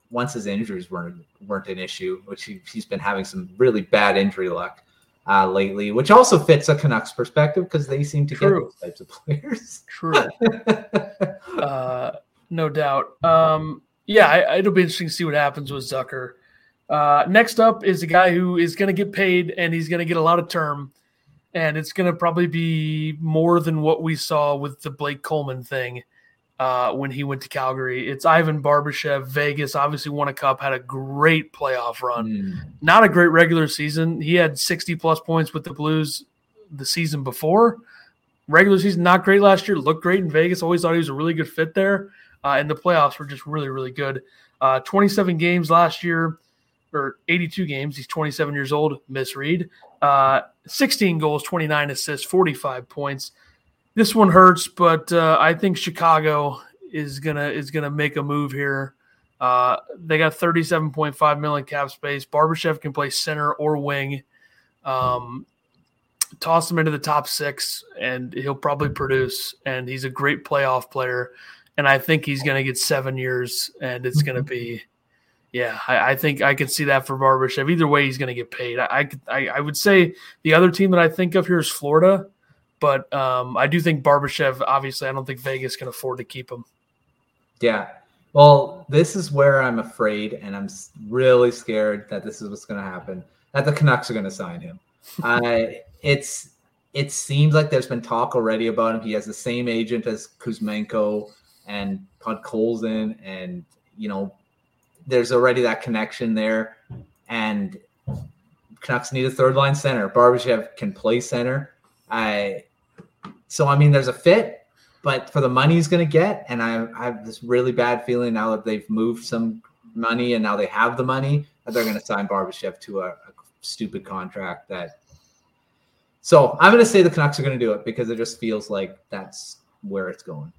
once his injuries weren't an issue, which he's been having some really bad injury luck lately, which also fits a Canucks perspective because they seem to get those types of players. True. No doubt. Yeah, it'll be interesting to see what happens with Zucker. Next up is a guy who is going to get paid, and he's going to get a lot of term. And it's going to probably be more than what we saw with the Blake Coleman thing when he went to Calgary. It's Ivan Barbashev. Vegas obviously won a cup, had a great playoff run. Not a great regular season. He had 60-plus points with the Blues the season before. Regular season, not great last year. Looked great in Vegas. Always thought he was a really good fit there. And the playoffs were just really, really good. 27 games last year, or 82 games. He's 27 years old. Misread. 16 goals, 29 assists, 45 points. This one hurts, but I think Chicago is gonna make a move here. They got $37.5 million cap space. Barbashev can play center or wing. Toss him into the top six, and he'll probably produce. And he's a great playoff player. And I think he's gonna get 7 years, and it's gonna be. Yeah, I think I could see that for Barbashev. Either way, he's going to get paid. I would say the other team that I think of here is Florida, but I do think Barbashev, obviously, I don't think Vegas can afford to keep him. Yeah, well, this is where I'm afraid, and I'm really scared that this is what's going to happen, that the Canucks are going to sign him. It seems like there's been talk already about him. He has the same agent as Kuzmenko and Podkolzin, and, you know, there's already that connection there, and Canucks need a third-line center. Barbashev can play center. So, I mean, there's a fit, but for the money he's going to get, and I have this really bad feeling now that they've moved some money and now they have the money, that they're going to sign Barbashev to a stupid contract. So I'm going to say the Canucks are going to do it because it just feels like that's where it's going.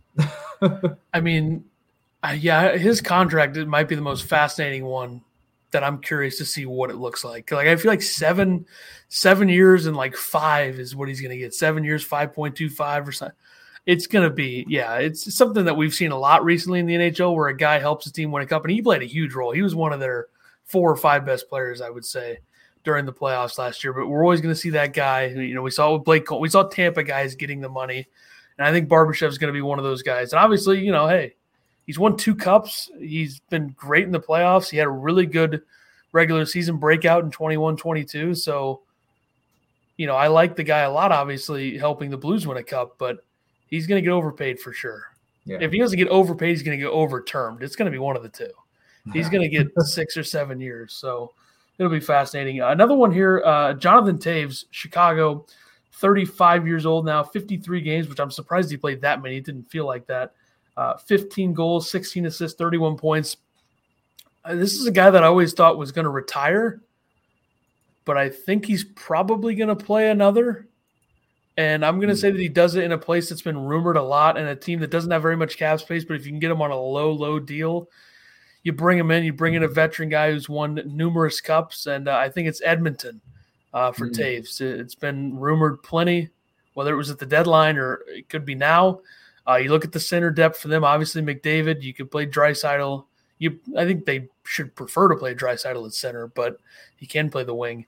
I mean – yeah, his contract, it might be the most fascinating one that I'm curious to see what it looks like. Like, I feel like seven years and like five is what he's going to get. 7 years, 5.25 or something. It's going to be, yeah, it's something that we've seen a lot recently in the NHL where a guy helps his team win a cup, and he played a huge role. He was one of their 4 or 5 best players, I would say, during the playoffs last year. But we're always going to see that guy. You know, we saw with Blake Cole, we saw Tampa guys getting the money, and I think Barbashev's going to be one of those guys. And obviously, you know, hey, he's won 2 cups. He's been great in the playoffs. He had a really good regular season breakout in 21-22. So, you know, I like the guy a lot, obviously, helping the Blues win a cup, but he's going to get overpaid for sure. Yeah. If he doesn't get overpaid, he's going to get overtermed. It's going to be one of the two. He's going to get 6 or 7 years. So it'll be fascinating. Another one here, Jonathan Taves, Chicago, 35 years old now, 53 games, which I'm surprised he played that many. It didn't feel like that. 15 goals, 16 assists, 31 points. This is a guy that I always thought was going to retire, but I think he's probably going to play another. And I'm going to say that he does it in a place that's been rumored a lot and a team that doesn't have very much cap space, but if you can get him on a low, low deal, you bring him in, you bring in a veteran guy who's won numerous cups, and I think it's Edmonton for Taves. It's been rumored plenty, whether it was at the deadline or it could be now. You look at the center depth for them. Obviously, McDavid. You could play Draisaitl. I think they should prefer to play Draisaitl at center, but he can play the wing.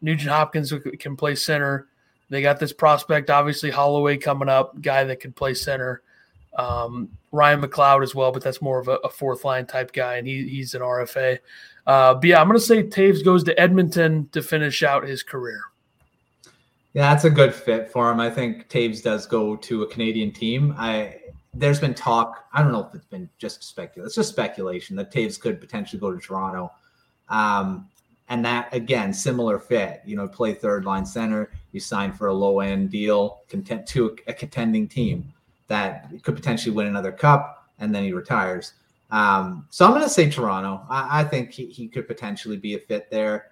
Nugent Hopkins can play center. They got this prospect, obviously Holloway coming up, guy that can play center. Ryan McLeod as well, but that's more of a fourth line type guy, and he's an RFA. But yeah, I'm going to say Taves goes to Edmonton to finish out his career. Yeah, that's a good fit for him. I think Taves does go to a Canadian team. There's been talk. I don't know if it's been just speculation. It's just speculation that Taves could potentially go to Toronto. And that, again, similar fit. You know, play third-line center. You sign for a low-end deal to a contending team that could potentially win another cup, and then he retires. So I'm going to say Toronto. I think he could potentially be a fit there.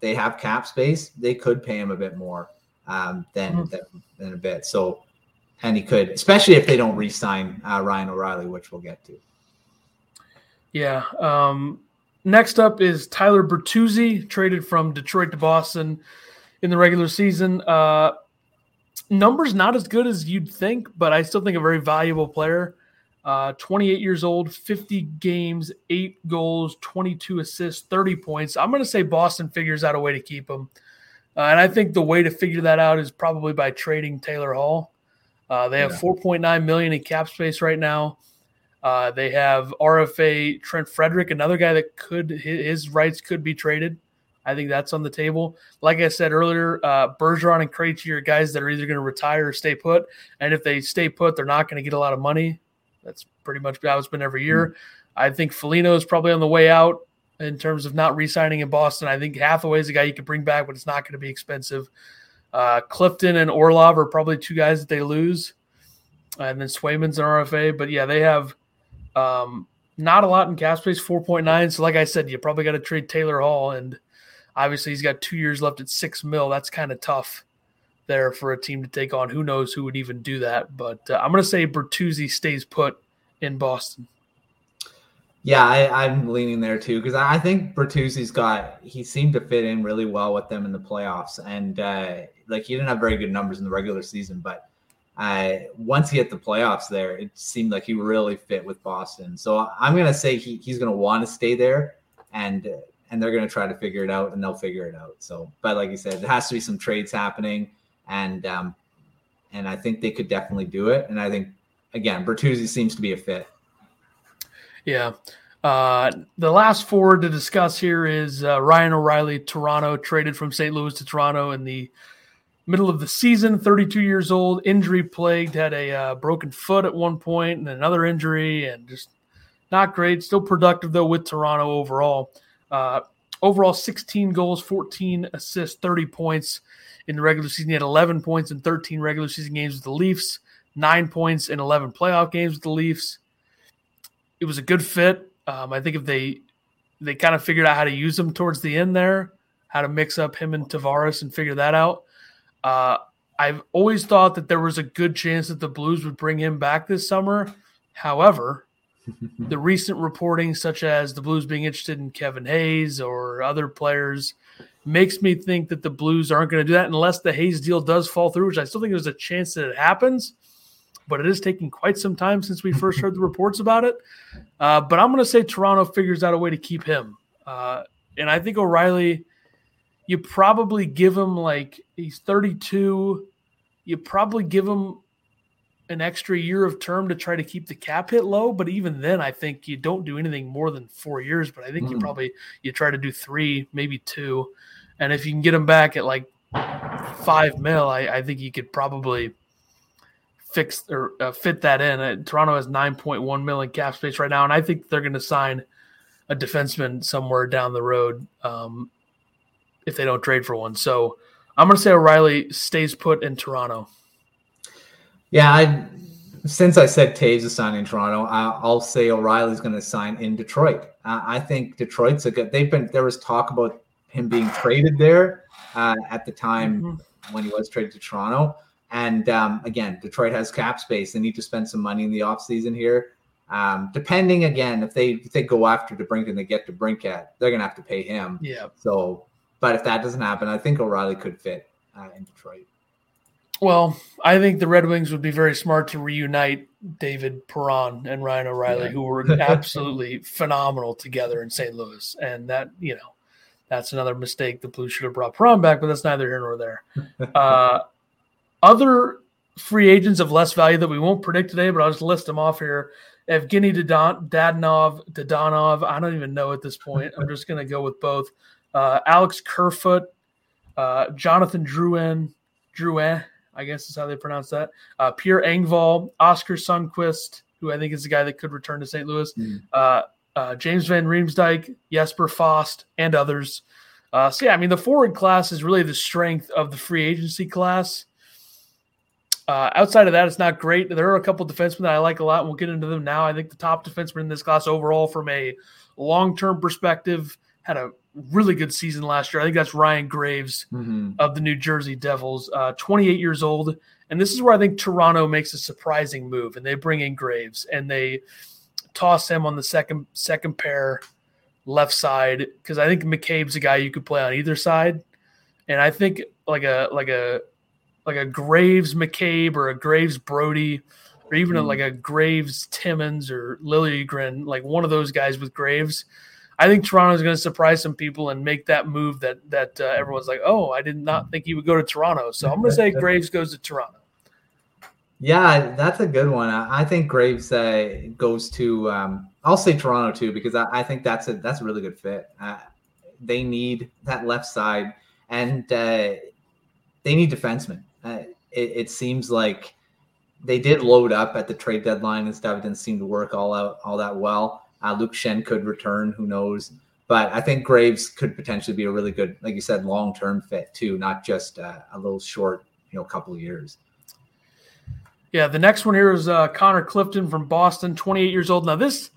They have cap space. They could pay him a bit more than a bit. So, and he could, especially if they don't re-sign Ryan O'Reilly, which we'll get to. Yeah. Next up is Tyler Bertuzzi, traded from Detroit to Boston in the regular season. Numbers not as good as you'd think, but I still think a very valuable player. 28 years old, 50 games, 8 goals, 22 assists, 30 points. I'm going to say Boston figures out a way to keep him. And I think the way to figure that out is probably by trading Taylor Hall. They have $4.9 million in cap space right now. They have RFA Trent Frederick, another guy that could – his rights could be traded. I think that's on the table. Like I said earlier, Bergeron and Krejci are guys that are either going to retire or stay put. And if they stay put, they're not going to get a lot of money. That's pretty much how it's been every year. I think Foligno is probably on the way out in terms of not re-signing in Boston. I think Hathaway is a guy you could bring back, but it's not going to be expensive. Clifton and Orlov are probably two guys that they lose. And then Swayman's an RFA. But, yeah, they have not a lot in cap space, 4.9. So, like I said, you probably got to trade Taylor Hall. And obviously he's got 2 years left at $6 million. That's kind of tough there for a team to take on. Who knows who would even do that? But I'm going to say Bertuzzi stays put in Boston. Yeah, I'm leaning there too, because I think Bertuzzi's he seemed to fit in really well with them in the playoffs. And like, he didn't have very good numbers in the regular season, but once he hit the playoffs there, it seemed like he really fit with Boston. So I'm going to say he's going to want to stay there, and they're going to try to figure it out, and they'll figure it out. So, but like you said, there has to be some trades happening, and I think they could definitely do it. And I think, again, Bertuzzi seems to be a fit. Yeah. The last forward to discuss here is Ryan O'Reilly, Toronto, traded from St. Louis to Toronto in the middle of the season, 32 years old, injury-plagued, had a broken foot at one point and another injury, and just not great. Still productive, though, with Toronto overall. Overall, 16 goals, 14 assists, 30 points in the regular season. He had 11 points in 13 regular season games with the Leafs, 9 points in 11 playoff games with the Leafs. It was a good fit. I think if they kind of figured out how to use him towards the end there, how to mix up him and Tavares and figure that out. I've always thought that there was a good chance that the Blues would bring him back this summer. However, the recent reporting, such as the Blues being interested in Kevin Hayes or other players, makes me think that the Blues aren't going to do that unless the Hayes deal does fall through, which I still think there's a chance that it happens. But it is taking quite some time since we first heard the reports about it. But I'm going to say Toronto figures out a way to keep him. And I think O'Reilly, you probably give him he's 32. You probably give him an extra year of term to try to keep the cap hit low. But even then, I think you don't do anything more than 4 years. But I think you try to do 3, maybe 2. And if you can get him back at $5 million, I think you could probably – fix or fit that in. Toronto has $9.1 million cap space right now, and I think they're going to sign a defenseman somewhere down the road if they don't trade for one. So I'm going to say O'Reilly stays put in Toronto. Yeah, since I said Taves is signing in Toronto, I'll say O'Reilly's going to sign in Detroit. I think Detroit's there was talk about him being traded there at the time when he was traded to Toronto. And again, Detroit has cap space. They need to spend some money in the offseason here. Depending, again, if they go after DeBrincat and they get DeBrincat, they're going to have to pay him. Yeah. So, but if that doesn't happen, I think O'Reilly could fit in Detroit. Well, I think the Red Wings would be very smart to reunite David Perron and Ryan O'Reilly, who were absolutely phenomenal together in St. Louis. And that, that's another mistake. The Blues should have brought Perron back, but that's neither here nor there. Other free agents of less value that we won't predict today, but I'll just list them off here. Evgeny Dadanov, I don't even know at this point. I'm just going to go with both. Alex Kerfoot, Jonathan Drouin, I guess is how they pronounce that. Pierre Engvall, Oscar Sundquist, who I think is the guy that could return to St. Louis. James Van Riemsdyk, Jesper Fast, and others. The forward class is really the strength of the free agency class. Outside of that, it's not great. There are a couple defensemen that I like a lot, and we'll get into them now. I think the top defenseman in this class overall from a long-term perspective had a really good season last year. I think that's Ryan Graves of the New Jersey Devils, 28 years old. And this is where I think Toronto makes a surprising move, and they bring in Graves, and they toss him on the second pair left side because I think McCabe's a guy you could play on either side. And I think like a like a Graves McCabe or a Graves Brody, or even like a Graves Timmons or Liljegren, like one of those guys with Graves. I think Toronto is going to surprise some people and make that move that everyone's like, oh, I did not think he would go to Toronto. So I'm going to say Graves goes to Toronto. Yeah, that's a good one. I think Graves goes to I'll say Toronto too, because I think that's a really good fit. They need that left side, and they need defensemen. It seems like they did load up at the trade deadline and stuff. It didn't seem to work all that well. Luke Shin could return, who knows? But I think Graves could potentially be a really good, like you said, long-term fit too, not just a little short, couple of years. Yeah, the next one here is Connor Clifton from Boston, 28 years old. Now this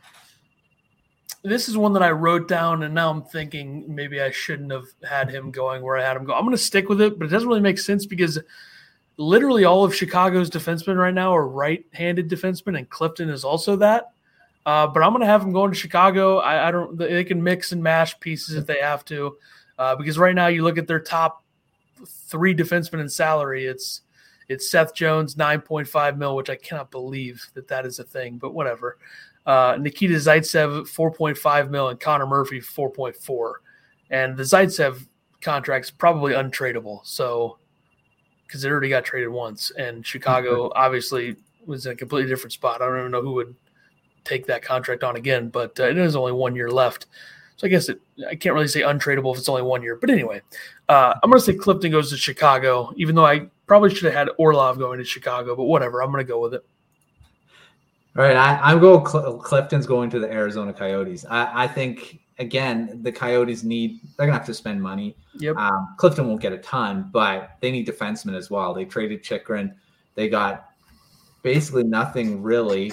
is one that I wrote down, and now I'm thinking maybe I shouldn't have had him going where I had him go. I'm going to stick with it, but it doesn't really make sense because literally all of Chicago's defensemen right now are right-handed defensemen, and Clifton is also that. But I'm going to have him going to Chicago. I don't. They can mix and mash pieces if they have to, because right now you look at their top three defensemen in salary. It's Seth Jones, $9.5 million, which I cannot believe that is a thing, but whatever. Nikita Zaitsev, $4.5 million, and Connor Murphy, $4.4 million. And the Zaitsev contract's probably untradeable, so because it already got traded once, and Chicago obviously was in a completely different spot. I don't even know who would take that contract on again, but it is only 1 year left. So I guess I can't really say untradeable if it's only 1 year. But anyway, I'm going to say Clifton goes to Chicago, even though I probably should have had Orlov going to Chicago, but whatever. I'm going to go with it. All right, I'm going Clifton's going to the Arizona Coyotes. I think, again, the Coyotes they're going to have to spend money. Yep. Clifton won't get a ton, but they need defensemen as well. They traded Chychrun. They got basically nothing really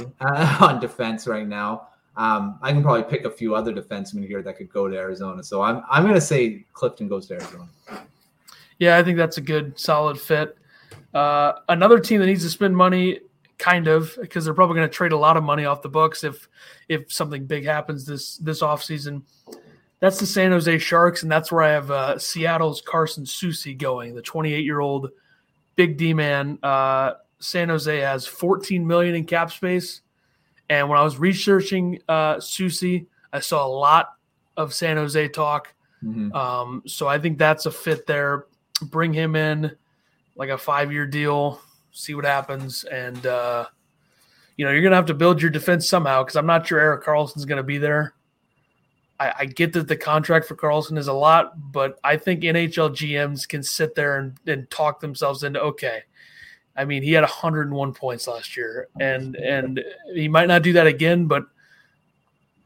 on defense right now. I can probably pick a few other defensemen here that could go to Arizona. So I'm going to say Clifton goes to Arizona. Yeah, I think that's a good, solid fit. Another team that needs to spend money, kind of, because they're probably going to trade a lot of money off the books if something big happens this offseason. That's the San Jose Sharks, and that's where I have Seattle's Carson Soucy going, the 28-year-old big D-man. San Jose has $14 million in cap space. And when I was researching Soucy, I saw a lot of San Jose talk. Mm-hmm. So I think that's a fit there. Bring him in like a 5-year deal, see what happens. And, you're going to have to build your defense somehow because I'm not sure Erik Karlsson's going to be there. I get that the contract for Karlsson is a lot, but I think NHL GMs can sit there and talk themselves into, okay, I mean, he had 101 points last year, and he might not do that again, but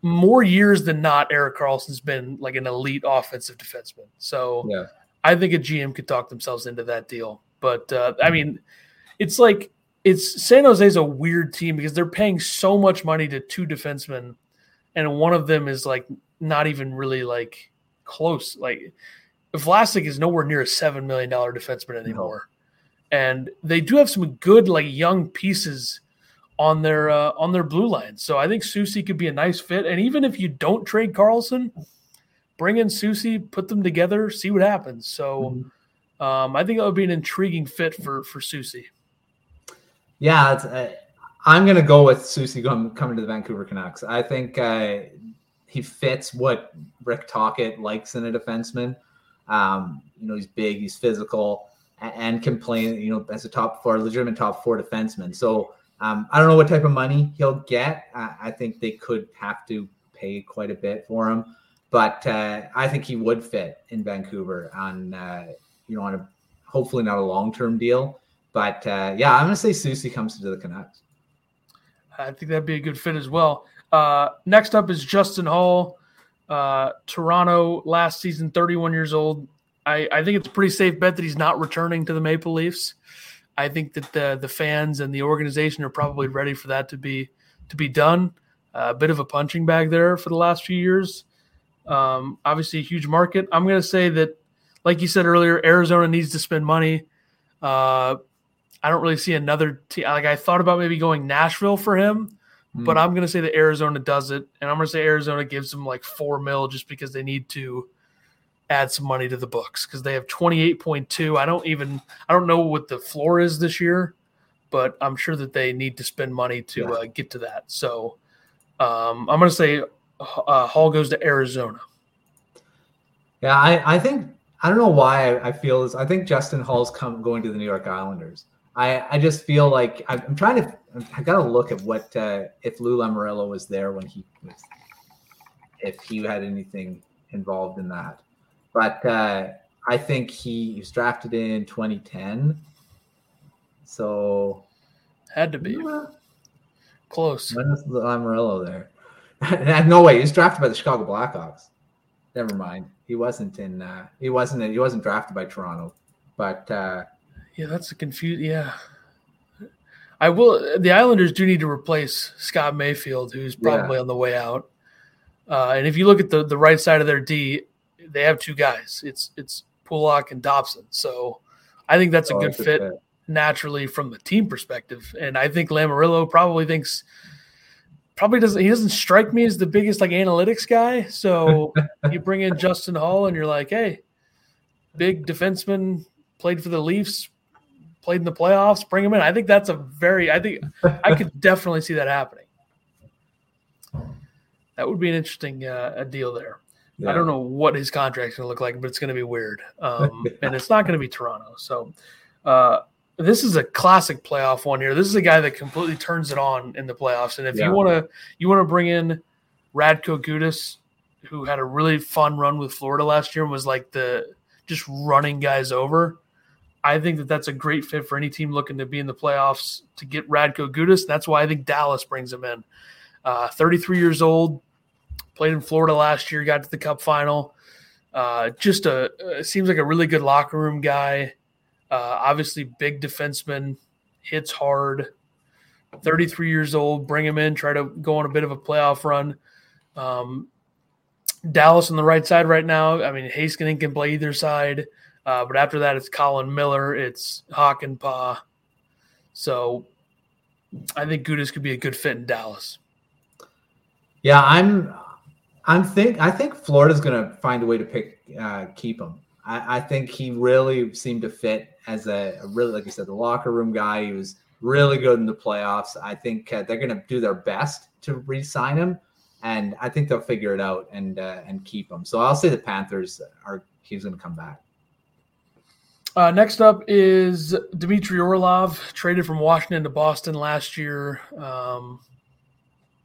more years than not, Erik Karlsson's been like an elite offensive defenseman. So yeah. I think a GM could talk themselves into that deal. But, I mean, it's San Jose's a weird team because they're paying so much money to two defensemen, and one of them is, like, not even really, like, close. Like, Vlasic is nowhere near a $7 million defenseman anymore. No. And they do have some good, like, young pieces on their blue line. So I think Soucy could be a nice fit. And even if you don't trade Karlsson, bring in Soucy, put them together, see what happens. So I think that would be an intriguing fit for Soucy. Yeah, I'm going to go with Soucy coming to the Vancouver Canucks. I think he fits what Rick Tocchet likes in a defenseman. He's big, he's physical, and can play, as a legitimate top four defenseman. So I don't know what type of money he'll get. I think they could have to pay quite a bit for him, but I think he would fit in Vancouver on a hopefully not a long-term deal. But yeah, I'm going to say Soucy comes to the Canucks. I think that'd be a good fit as well. Next up is Justin Hall, Toronto last season, 31 years old. I think it's a pretty safe bet that he's not returning to the Maple Leafs. I think that the fans and the organization are probably ready for that to be done. A bit of a punching bag there for the last few years. Obviously a huge market. I'm going to say that, like you said earlier, Arizona needs to spend money. I don't really see another team. Like, I thought about maybe going Nashville for him, but I'm going to say that Arizona does it. And I'm going to say Arizona gives him like $4 million just because they need to add some money to the books because they have 28.2. I don't know what the floor is this year, but I'm sure that they need to spend money to get to that. So I'm going to say Hall goes to Arizona. Yeah, I think – I don't know why I feel this. I think Justin Hall's going to the New York Islanders. I just feel like I'm trying to – I got to look at what if Lou Lamoriello was there when he was – if he had anything involved in that. But I think he was drafted in 2010. So – had to be. Close. When was Lou Lamoriello there? No way. He was drafted by the Chicago Blackhawks. Never mind. He wasn't drafted by Toronto, but yeah, that's a confused. Yeah, the Islanders do need to replace Scott Mayfield, who's probably on the way out. And if you look at the right side of their D, they have two guys. It's Pulak and Dobson. So I think that's a good fit naturally from the team perspective. And I think Lamoriello doesn't strike me as the biggest analytics guy. So you bring in Justin Hall and you're like, hey, big defenseman, played for the Leafs, played in the playoffs, bring him in. I think that's I could definitely see that happening. That would be an interesting deal there. Yeah. I don't know what his contract's going to look like, but it's going to be weird. And it's not going to be Toronto. So this is a classic playoff one here. This is a guy that completely turns it on in the playoffs. And if you want to bring in Radko Gudas, who had a really fun run with Florida last year and was just running guys over, I think that's a great fit for any team looking to be in the playoffs to get Radko Gudas. That's why I think Dallas brings him in. 33 years old, played in Florida last year, got to the Cup final. Seems like a really good locker room guy. Obviously, big defenseman, hits hard, 33 years old, bring him in, try to go on a bit of a playoff run. Dallas on the right side right now. I mean, Heiskanen can play either side, but after that, it's Colin Miller, it's Hakanpää. So I think Gudas could be a good fit in Dallas. Yeah, I think Florida's going to find a way to keep him. I think he really seemed to fit as a really, like you said, the locker room guy. He was really good in the playoffs. I think they're going to do their best to re-sign him, and I think they'll figure it out and keep him. So I'll say the Panthers he's going to come back. Next up is Dmitry Orlov, traded from Washington to Boston last year.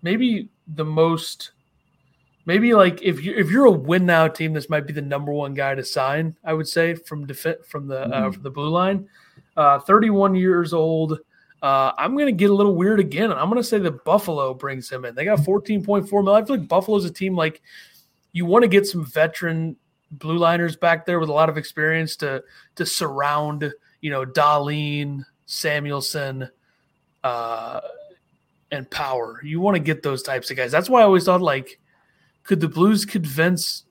If you're a win now team, this might be the number one guy to sign, I would say, from the blue line. 31 years old. I'm going to get a little weird again. I'm going to say that Buffalo brings him in. They got 14.4 million. I feel like Buffalo's a team you want to get some veteran blue liners back there with a lot of experience to surround, Dahlin, Samuelson, and Power. You want to get those types of guys. That's why I always thought could the Blues convince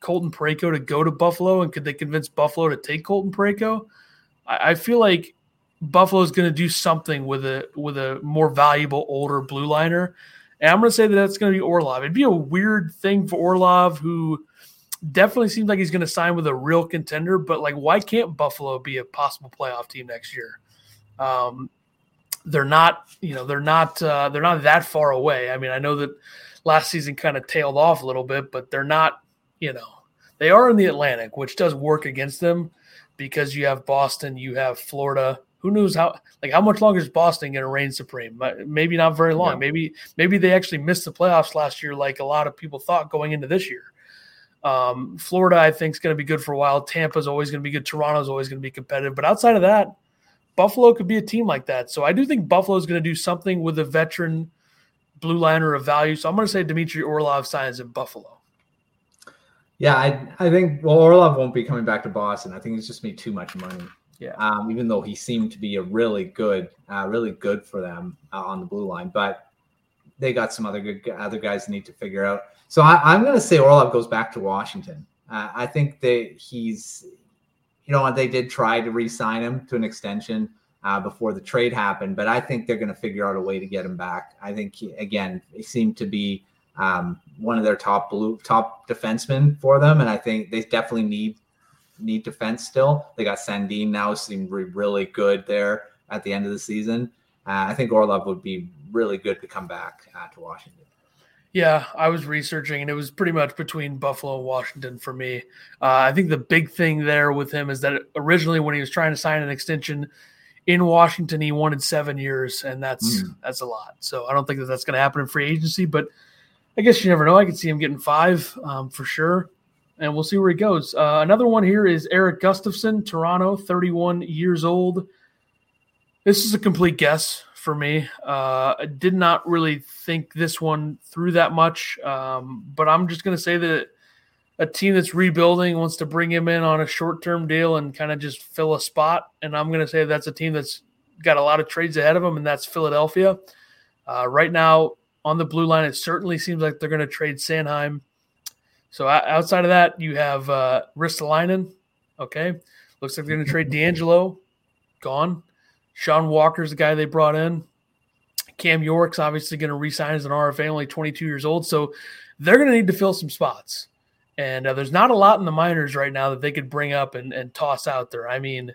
Colton Parayko to go to Buffalo, and could they convince Buffalo to take Colton Parayko? I feel like Buffalo is going to do something with a more valuable older blue liner, and I'm going to say that that's going to be Orlov. It'd be a weird thing for Orlov, who definitely seems like he's going to sign with a real contender. But why can't Buffalo be a possible playoff team next year? They're not that far away. I mean, I know that. Last season kind of tailed off a little bit, but they're not, they are in the Atlantic, which does work against them because you have Boston, you have Florida. Who knows how much longer is Boston going to reign supreme? Maybe not very long. Yeah. Maybe they actually missed the playoffs last year, like a lot of people thought going into this year. Florida, I think, is going to be good for a while. Tampa's always going to be good. Toronto's always going to be competitive. But outside of that, Buffalo could be a team like that. So I do think Buffalo's going to do something with a veteran blue liner of value. So I'm going to say Dmitry Orlov signs in Buffalo. Yeah, I think Orlov won't be coming back to Boston. I think it's just made too much money. Yeah. Even though he seemed to be a really good for them on the blue line, but they got some other guys they need to figure out. So I'm going to say Orlov goes back to Washington. I think that they did try to re-sign him to an extension before the trade happened, but I think they're going to figure out a way to get him back. I think he seemed to be one of their top defensemen for them. And I think they definitely need defense still. They got Sandin now, seemed really good there at the end of the season. I think Orlov would be really good to come back to Washington. Yeah, I was researching, and it was pretty much between Buffalo and Washington for me. I think the big thing there with him is that originally when he was trying to sign an extension in Washington, he wanted 7 years, and that's a lot. So I don't think that that's going to happen in free agency, but I guess you never know. I could see him getting 5 for sure, and we'll see where he goes. Another one here is Eric Gustafson, Toronto, 31 years old. This is a complete guess for me. I did not really think this one through that much, but I'm just going to say that a team that's rebuilding wants to bring him in on a short-term deal and kind of just fill a spot, and I'm going to say that's a team that's got a lot of trades ahead of them, and that's Philadelphia. Right now, on the blue line, it certainly seems like they're going to trade Sanheim. So outside of that, you have Ristolainen. Okay. Looks like they're going to trade D'Angelo. Gone. Sean Walker's the guy they brought in. Cam York's obviously going to re-sign as an RFA, only 22 years old. So they're going to need to fill some spots. And there's not a lot in the minors right now that they could bring up and toss out there. I mean,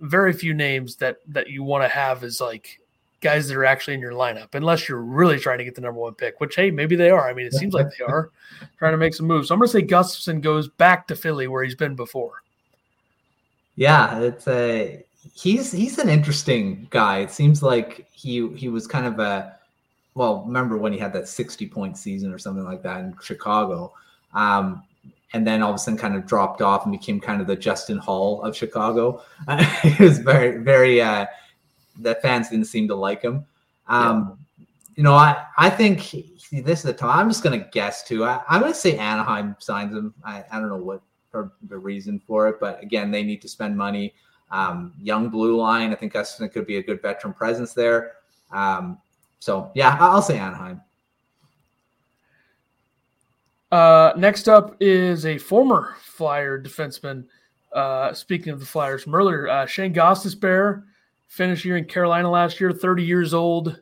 very few names that you want to have is like guys that are actually in your lineup, unless you're really trying to get the number one pick, which, hey, maybe they are. I mean, it seems like they are trying to make some moves. So I'm going to say Gustafson goes back to Philly where he's been before. Yeah, it's a... He's an interesting guy. It seems like he was kind of remember when he had that 60-point season or something like that in Chicago, and then all of a sudden kind of dropped off and became kind of the Justin Hall of Chicago. It was very, very the fans didn't seem to like him. You know, I think this is the time. I'm just going to guess too. I'm going to say Anaheim signs him. I don't know what the reason for it, but again, they need to spend money. Young blue line. I think Gustafson could be a good veteran presence there. So yeah, I'll say Anaheim. Next up is a former Flyer defenseman. Speaking of the Flyers from earlier, Shane Gostisbehere finished year in Carolina last year, 30 years old.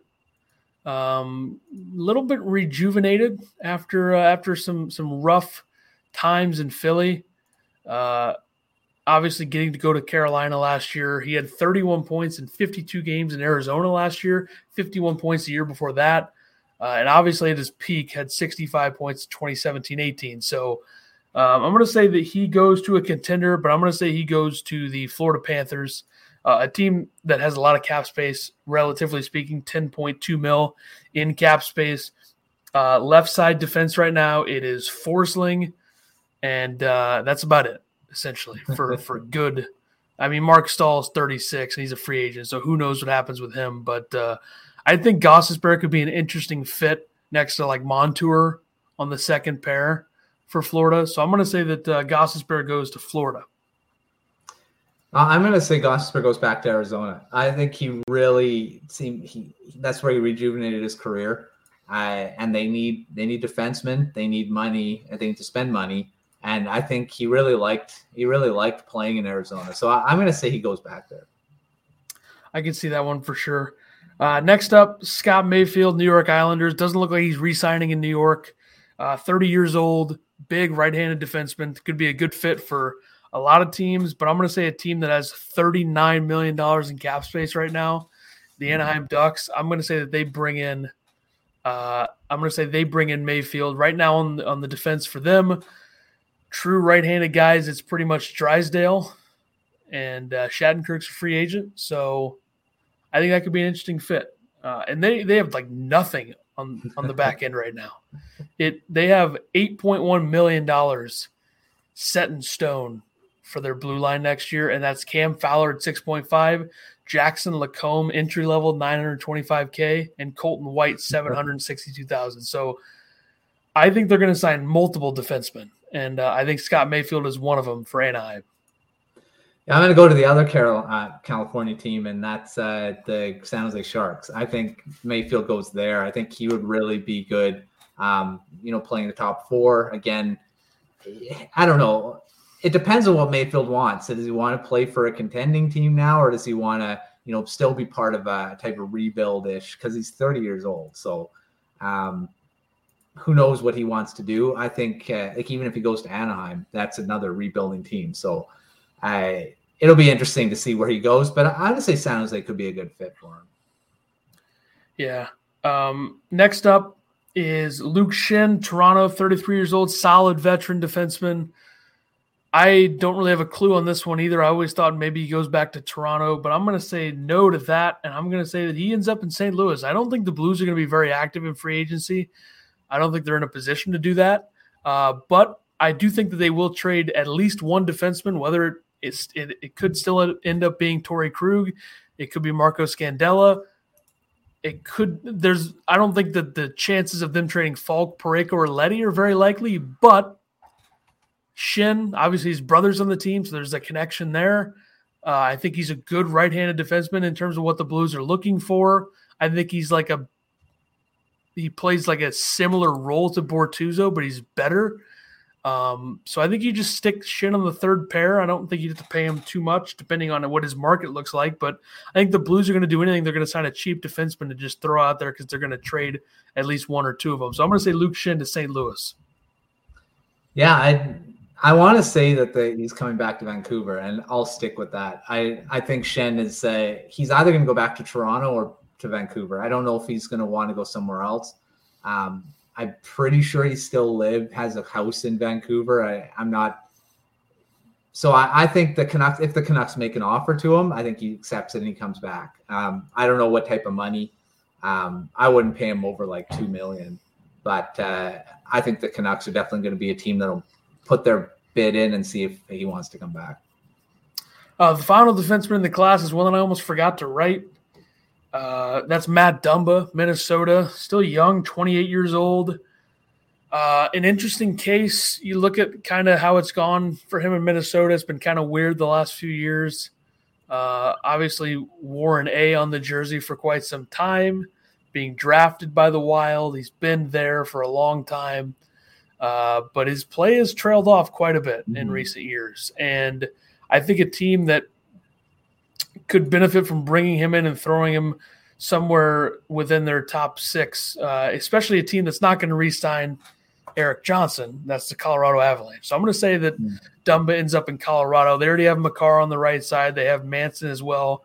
Little bit rejuvenated after some rough times in Philly. Obviously getting to go to Carolina last year. He had 31 points in 52 games in Arizona last year, 51 points the year before that. And obviously at his peak had 65 points in 2017-18. So I'm going to say that he goes to a contender, but I'm going to say he goes to the Florida Panthers, a team that has a lot of cap space, relatively speaking, 10.2 mil in cap space. Left side defense right now, it is Forsling, and that's about it. Essentially for good. I mean, Mark Stahl's 36 and he's a free agent, so who knows what happens with him. But I think Gostisbehere could be an interesting fit next to like Montour on the second pair for Florida. So I'm going to say that Gostisbehere goes to Florida. I'm going to say Gostisbehere goes back to Arizona. I think he really that's where he rejuvenated his career. And they need defensemen. They need money. They need to spend money. And I think he really liked playing in Arizona. So I'm going to say he goes back there. I can see that one for sure. Next up, Scott Mayfield, New York Islanders. Doesn't look like he's re-signing in New York. 30 years old, big right-handed defenseman. Could be a good fit for a lot of teams, but I'm going to say a team that has $39 million in cap space right now, the Anaheim Ducks. I'm going to say that they bring in Mayfield. Right now on the defense for them, true right-handed guys, it's pretty much Drysdale, and Shattenkirk's a free agent. So I think that could be an interesting fit. And they have like nothing on the back end right now. They have $8.1 million set in stone for their blue line next year, and that's Cam Fowler at 6.5, Jackson Lacombe entry-level 925K, and Colton White 762,000. So I think they're going to sign multiple defensemen. And I think Scott Mayfield is one of them for Anaheim. Yeah, I'm going to go to the other California team, and that's the San Jose Sharks. I think Mayfield goes there. I think he would really be good, playing the top four. Again, I don't know. It depends on what Mayfield wants. Does he want to play for a contending team now, or does he want to, still be part of a type of rebuild-ish? Because he's 30 years old. So who knows what he wants to do. I think like even if he goes to Anaheim, that's another rebuilding team. So it'll be interesting to see where he goes, but I would say San Jose could be a good fit for him. Yeah. Next up is Luke Shin, Toronto, 33 years old, solid veteran defenseman. I don't really have a clue on this one either. I always thought maybe he goes back to Toronto, but I'm going to say no to that, and I'm going to say that he ends up in St. Louis. I don't think the Blues are going to be very active in free agency. I don't think they're in a position to do that, but I do think that they will trade at least one defenseman, whether it could still end up being Torrey Krug. It could be Marco Scandella. I don't think that the chances of them trading Falk, Parayko, or Leddy are very likely, but Shin, obviously his brother's on the team, so there's a connection there. I think he's a good right-handed defenseman in terms of what the Blues are looking for. I think he's like he plays like a similar role to Bortuzzo, but he's better. So I think you just stick Shin on the third pair. I don't think you have to pay him too much, depending on what his market looks like. But I think the Blues are going to do anything. They're going to sign a cheap defenseman to just throw out there because they're going to trade at least one or two of them. So I'm going to say Luke Shin to St. Louis. Yeah, I want to say that he's coming back to Vancouver, and I'll stick with that. I think Shin is he's either going to go back to Toronto or to Vancouver. I don't know if he's going to want to go somewhere else. I'm pretty sure he still has a house in Vancouver. I'm not. So I think if the Canucks make an offer to him, I think he accepts it and he comes back. I don't know what type of money. I wouldn't pay him over like $2 million, but I think the Canucks are definitely going to be a team that'll put their bid in and see if he wants to come back. The final defenseman in the class is one that I almost forgot to write. That's Matt Dumba, Minnesota, still young, 28 years old. An interesting case. You look at kind of how it's gone for him in Minnesota. It's been kind of weird the last few years. Obviously wore an A on the jersey for quite some time, being drafted by the Wild. He's been there for a long time. But his play has trailed off quite a bit in recent years. And I think a team that could benefit from bringing him in and throwing him somewhere within their top six, especially a team that's not going to re-sign Eric Johnson. That's the Colorado Avalanche. So I'm going to say that Dumba ends up in Colorado. They already have Makar on the right side. They have Manson as well.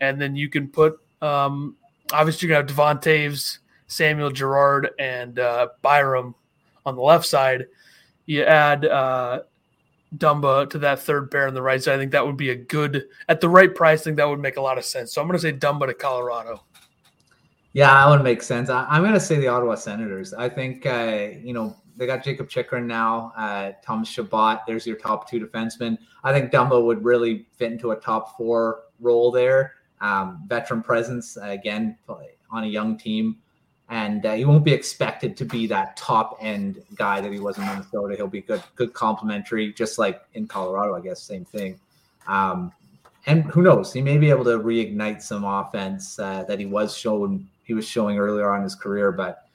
And then you can put obviously you're going to have Devon Taves, Samuel Girard, and Byram on the left side. You add Dumba to that third pair on the right side. I think that would be at the right price, I think that would make a lot of sense. So I'm going to say Dumba to Colorado. Yeah, that would make sense. I'm going to say the Ottawa Senators. I think, they got Jacob Chychrun now, Thomas Chabot. There's your top two defensemen. I think Dumba would really fit into a top four role there. Veteran presence, again, on a young team. And he won't be expected to be that top-end guy that he was in Minnesota. He'll be good complimentary, just like in Colorado, I guess, same thing. And who knows? He may be able to reignite some offense that he was showing earlier on in his career. But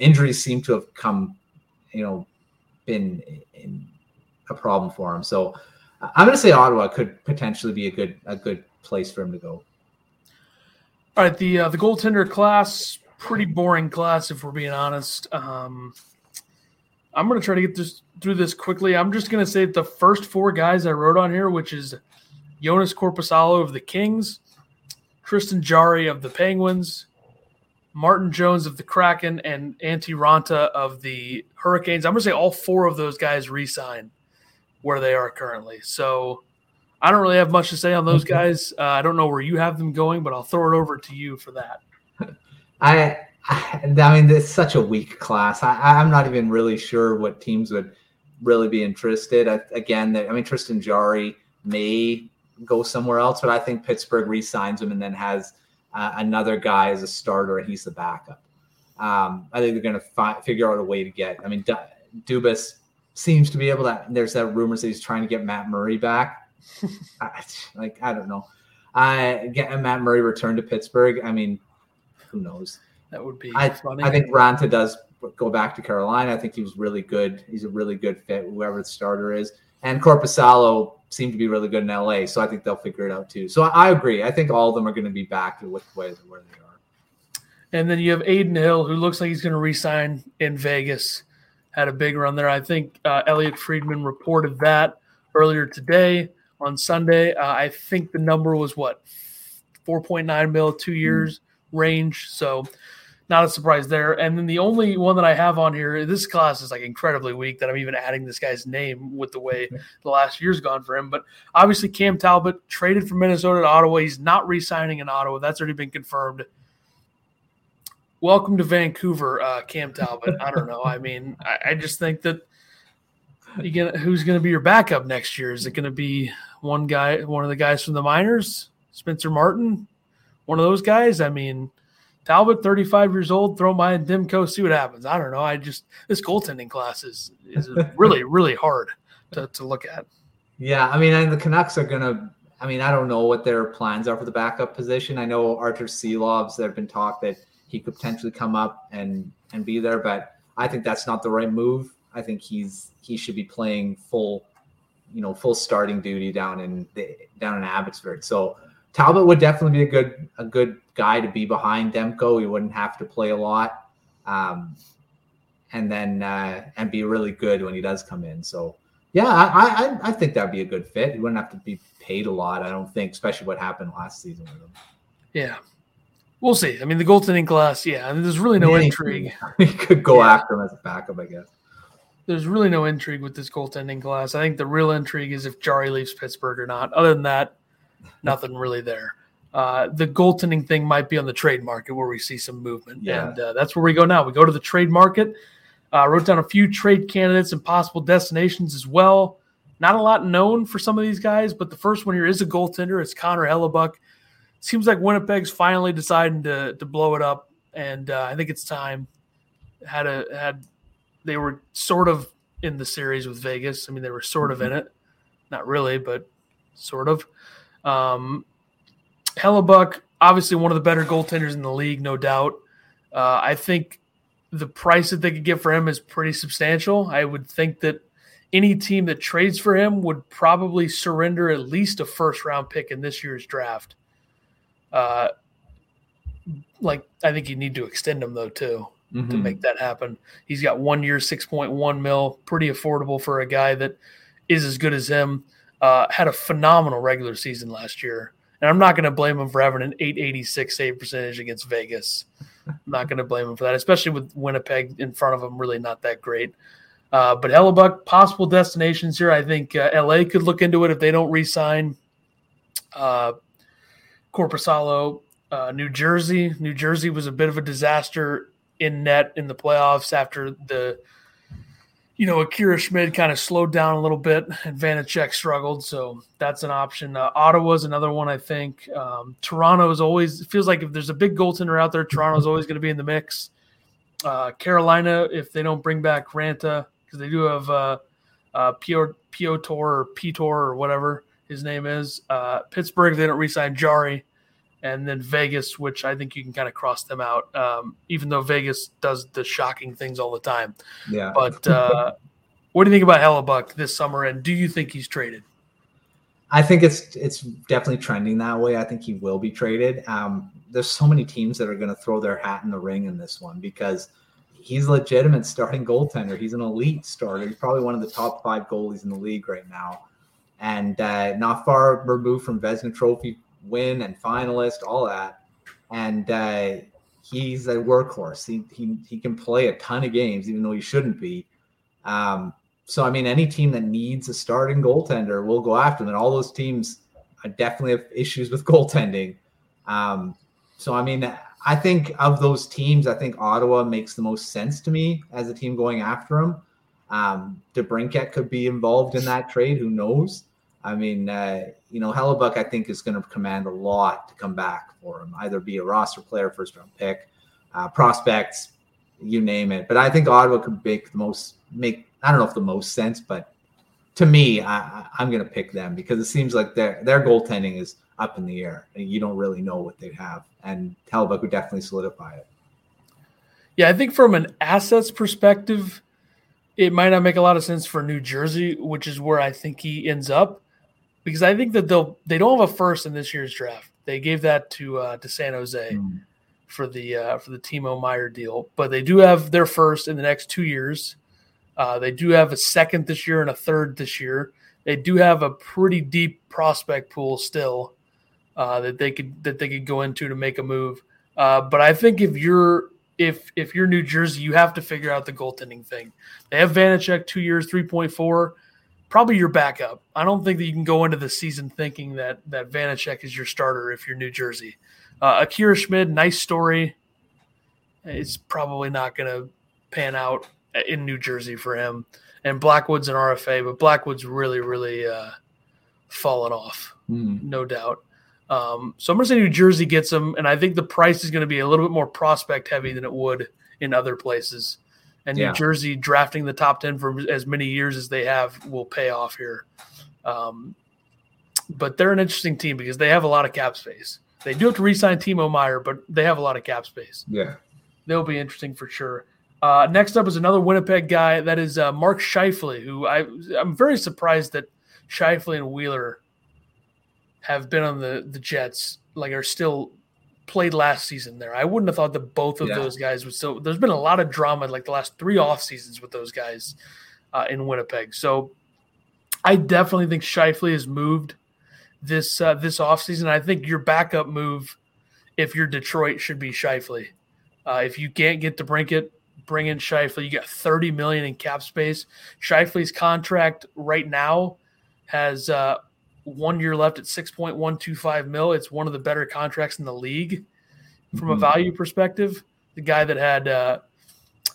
injuries seem to have been a problem for him. So I'm going to say Ottawa could potentially be a good place for him to go. All right, the goaltender class – pretty boring class, if we're being honest. I'm going to try to get through this quickly. I'm just going to say the first four guys I wrote on here, which is Joonas Korpisalo of the Kings, Tristan Jarry of the Penguins, Martin Jones of the Kraken, and Antti Raanta of the Hurricanes. I'm going to say all four of those guys re-sign where they are currently. So I don't really have much to say on those guys. I don't know where you have them going, but I'll throw it over to you for that. I mean, it's such a weak class. I'm not even really sure what teams would really be interested. Tristan Jarry may go somewhere else, but I think Pittsburgh re-signs him and then has another guy as a starter, and he's the backup. I think they're going to figure out a way to get – I mean, Dubas seems to be able to – there's that rumors that he's trying to get Matt Murray back. I don't know. Get Matt Murray returned to Pittsburgh. I mean – who knows? That would be funny. I think Raanta does go back to Carolina. I think he was really good. He's a really good fit, whoever the starter is. And Korpisalo seemed to be really good in LA, so I think they'll figure it out too. So I agree. I think all of them are going to be back with where they are. And then you have Adin Hill, who looks like he's going to re-sign in Vegas. Had a big run there. I think Elliot Friedman reported that earlier today on Sunday. I think the number was, what, 4.9 mil, 2 years range. So not a surprise there. And then the only one that I have on here, this class is like incredibly weak that I'm even adding this guy's name with the way the last year's gone for him. But obviously Cam Talbot traded from Minnesota to Ottawa. He's not re-signing in Ottawa. That's already been confirmed. Welcome to Vancouver, Cam Talbot. I don't know. I mean, I just think that who's going to be your backup next year? Is it going to be one guy, one of the guys from the minors, Spencer Martin, one of those guys? I mean, Talbot, 35 years old, throw my Demko, see what happens. I don't know. This goaltending class is really, really hard to look at. Yeah, I mean, and the Canucks are going to. I mean, I don't know what their plans are for the backup position. I know Archer Seelovs, there have been talk that he could potentially come up and be there, but I think that's not the right move. I think he should be playing full starting duty down in Abbotsford. So Talbot would definitely be a good guy to be behind Demko. He wouldn't have to play a lot, and be really good when he does come in. So yeah, I think that'd be a good fit. He wouldn't have to be paid a lot, I don't think, especially what happened last season with him. Yeah. We'll see. I mean, the goaltending class, yeah. I mean, there's really no intrigue. You could go after him as a backup, I guess. There's really no intrigue with this goaltending class. I think the real intrigue is if Jarry leaves Pittsburgh or not. Other than that, nothing really there. The goaltending thing might be on the trade market where we see some movement. Yeah. And that's where we go now. We go to the trade market. Wrote down a few trade candidates and possible destinations as well. Not a lot known for some of these guys, but the first one here is a goaltender. It's Connor Hellebuck. Seems like Winnipeg's finally deciding to blow it up, and I think it's time. They were sort of in the series with Vegas. I mean, they were sort of in it. Not really, but sort of. Hellebuck, obviously one of the better goaltenders in the league, no doubt. I think the price that they could get for him is pretty substantial. I would think that any team that trades for him would probably surrender at least a first-round pick in this year's draft. I think you need to extend him though too to make that happen. He's got 1 year, 6.1 mil, pretty affordable for a guy that is as good as him. Had a phenomenal regular season last year, and I'm not going to blame him for having an .886 save percentage against Vegas. I'm not going to blame him for that, especially with Winnipeg in front of him, really not that great. But Hellebuck, possible destinations here. I think LA could look into it if they don't re-sign. Korpisalo, New Jersey was a bit of a disaster in net in the playoffs after the, Akira Schmid kind of slowed down a little bit and Vanacek struggled. So that's an option. Ottawa's another one, I think. Toronto is always, it feels like if there's a big goaltender out there, Toronto's always going to be in the mix. Carolina, if they don't bring back Ranta, because they do have Piotr or whatever his name is. Pittsburgh, if they don't re-sign Jarry. And then Vegas, which I think you can kind of cross them out, even though Vegas does the shocking things all the time. Yeah. But what do you think about Hellebuck this summer, and do you think he's traded? I think it's definitely trending that way. I think he will be traded. There's so many teams that are going to throw their hat in the ring in this one because he's a legitimate starting goaltender. He's an elite starter. He's probably one of the top 5 goalies in the league right now. And not far removed from Vezina Trophy win and finalist, all that. And he's a workhorse. He can play a ton of games, even though he shouldn't be. So, I mean, any team that needs a starting goaltender will go after them. And all those teams definitely have issues with goaltending. So, I mean, I think of those teams, I think Ottawa makes the most sense to me as a team going after him. DeBrincat could be involved in that trade. Who knows? I mean, Hellebuck, I think, is going to command a lot to come back for him, either be a roster player, first-round pick, prospects, you name it. But I think Ottawa could make the most I don't know if the most sense, but to me, I'm going to pick them because it seems like their goaltending is up in the air. And you don't really know what they have, and Hellebuck would definitely solidify it. Yeah, I think from an assets perspective, it might not make a lot of sense for New Jersey, which is where I think he ends up, because I think that they don't have a first in this year's draft. They gave that to San Jose. for the Timo Meier deal. But they do have their first in the next 2 years. They do have a second this year and a third this year. They do have a pretty deep prospect pool still that they could go into to make a move. But I think if you're New Jersey, you have to figure out the goaltending thing. They have Vanacek, 2 years, 3.4, probably your backup. I don't think that you can go into the season thinking that Vanacek is your starter if you're New Jersey. Akira Schmid, nice story. It's probably not going to pan out in New Jersey for him. And Blackwood's an RFA, but Blackwood's really, really fallen off, no doubt. So I'm going to say New Jersey gets him, and I think the price is going to be a little bit more prospect-heavy than it would in other places. And New Jersey drafting the top 10 for as many years as they have will pay off here. But they're an interesting team because they have a lot of cap space. They do have to re-sign Timo Meier, but they have a lot of cap space. Yeah, they'll be interesting for sure. Next up is another Winnipeg guy. That is Mark Scheifele, who I'm very surprised that Scheifele and Wheeler have been on the Jets, like are still played last season there. I wouldn't have thought that both of those guys would still – there's been a lot of drama like the last three off seasons with those guys in Winnipeg. So I definitely think Scheifele has moved this offseason. I think your backup move, if you're Detroit, should be Scheifele. If you can't get DeBrincat, bring in Scheifele. You got $30 million in cap space. Scheifele's contract right now has 1 year left at $6.125 million. It's one of the better contracts in the league from a value perspective. The guy that had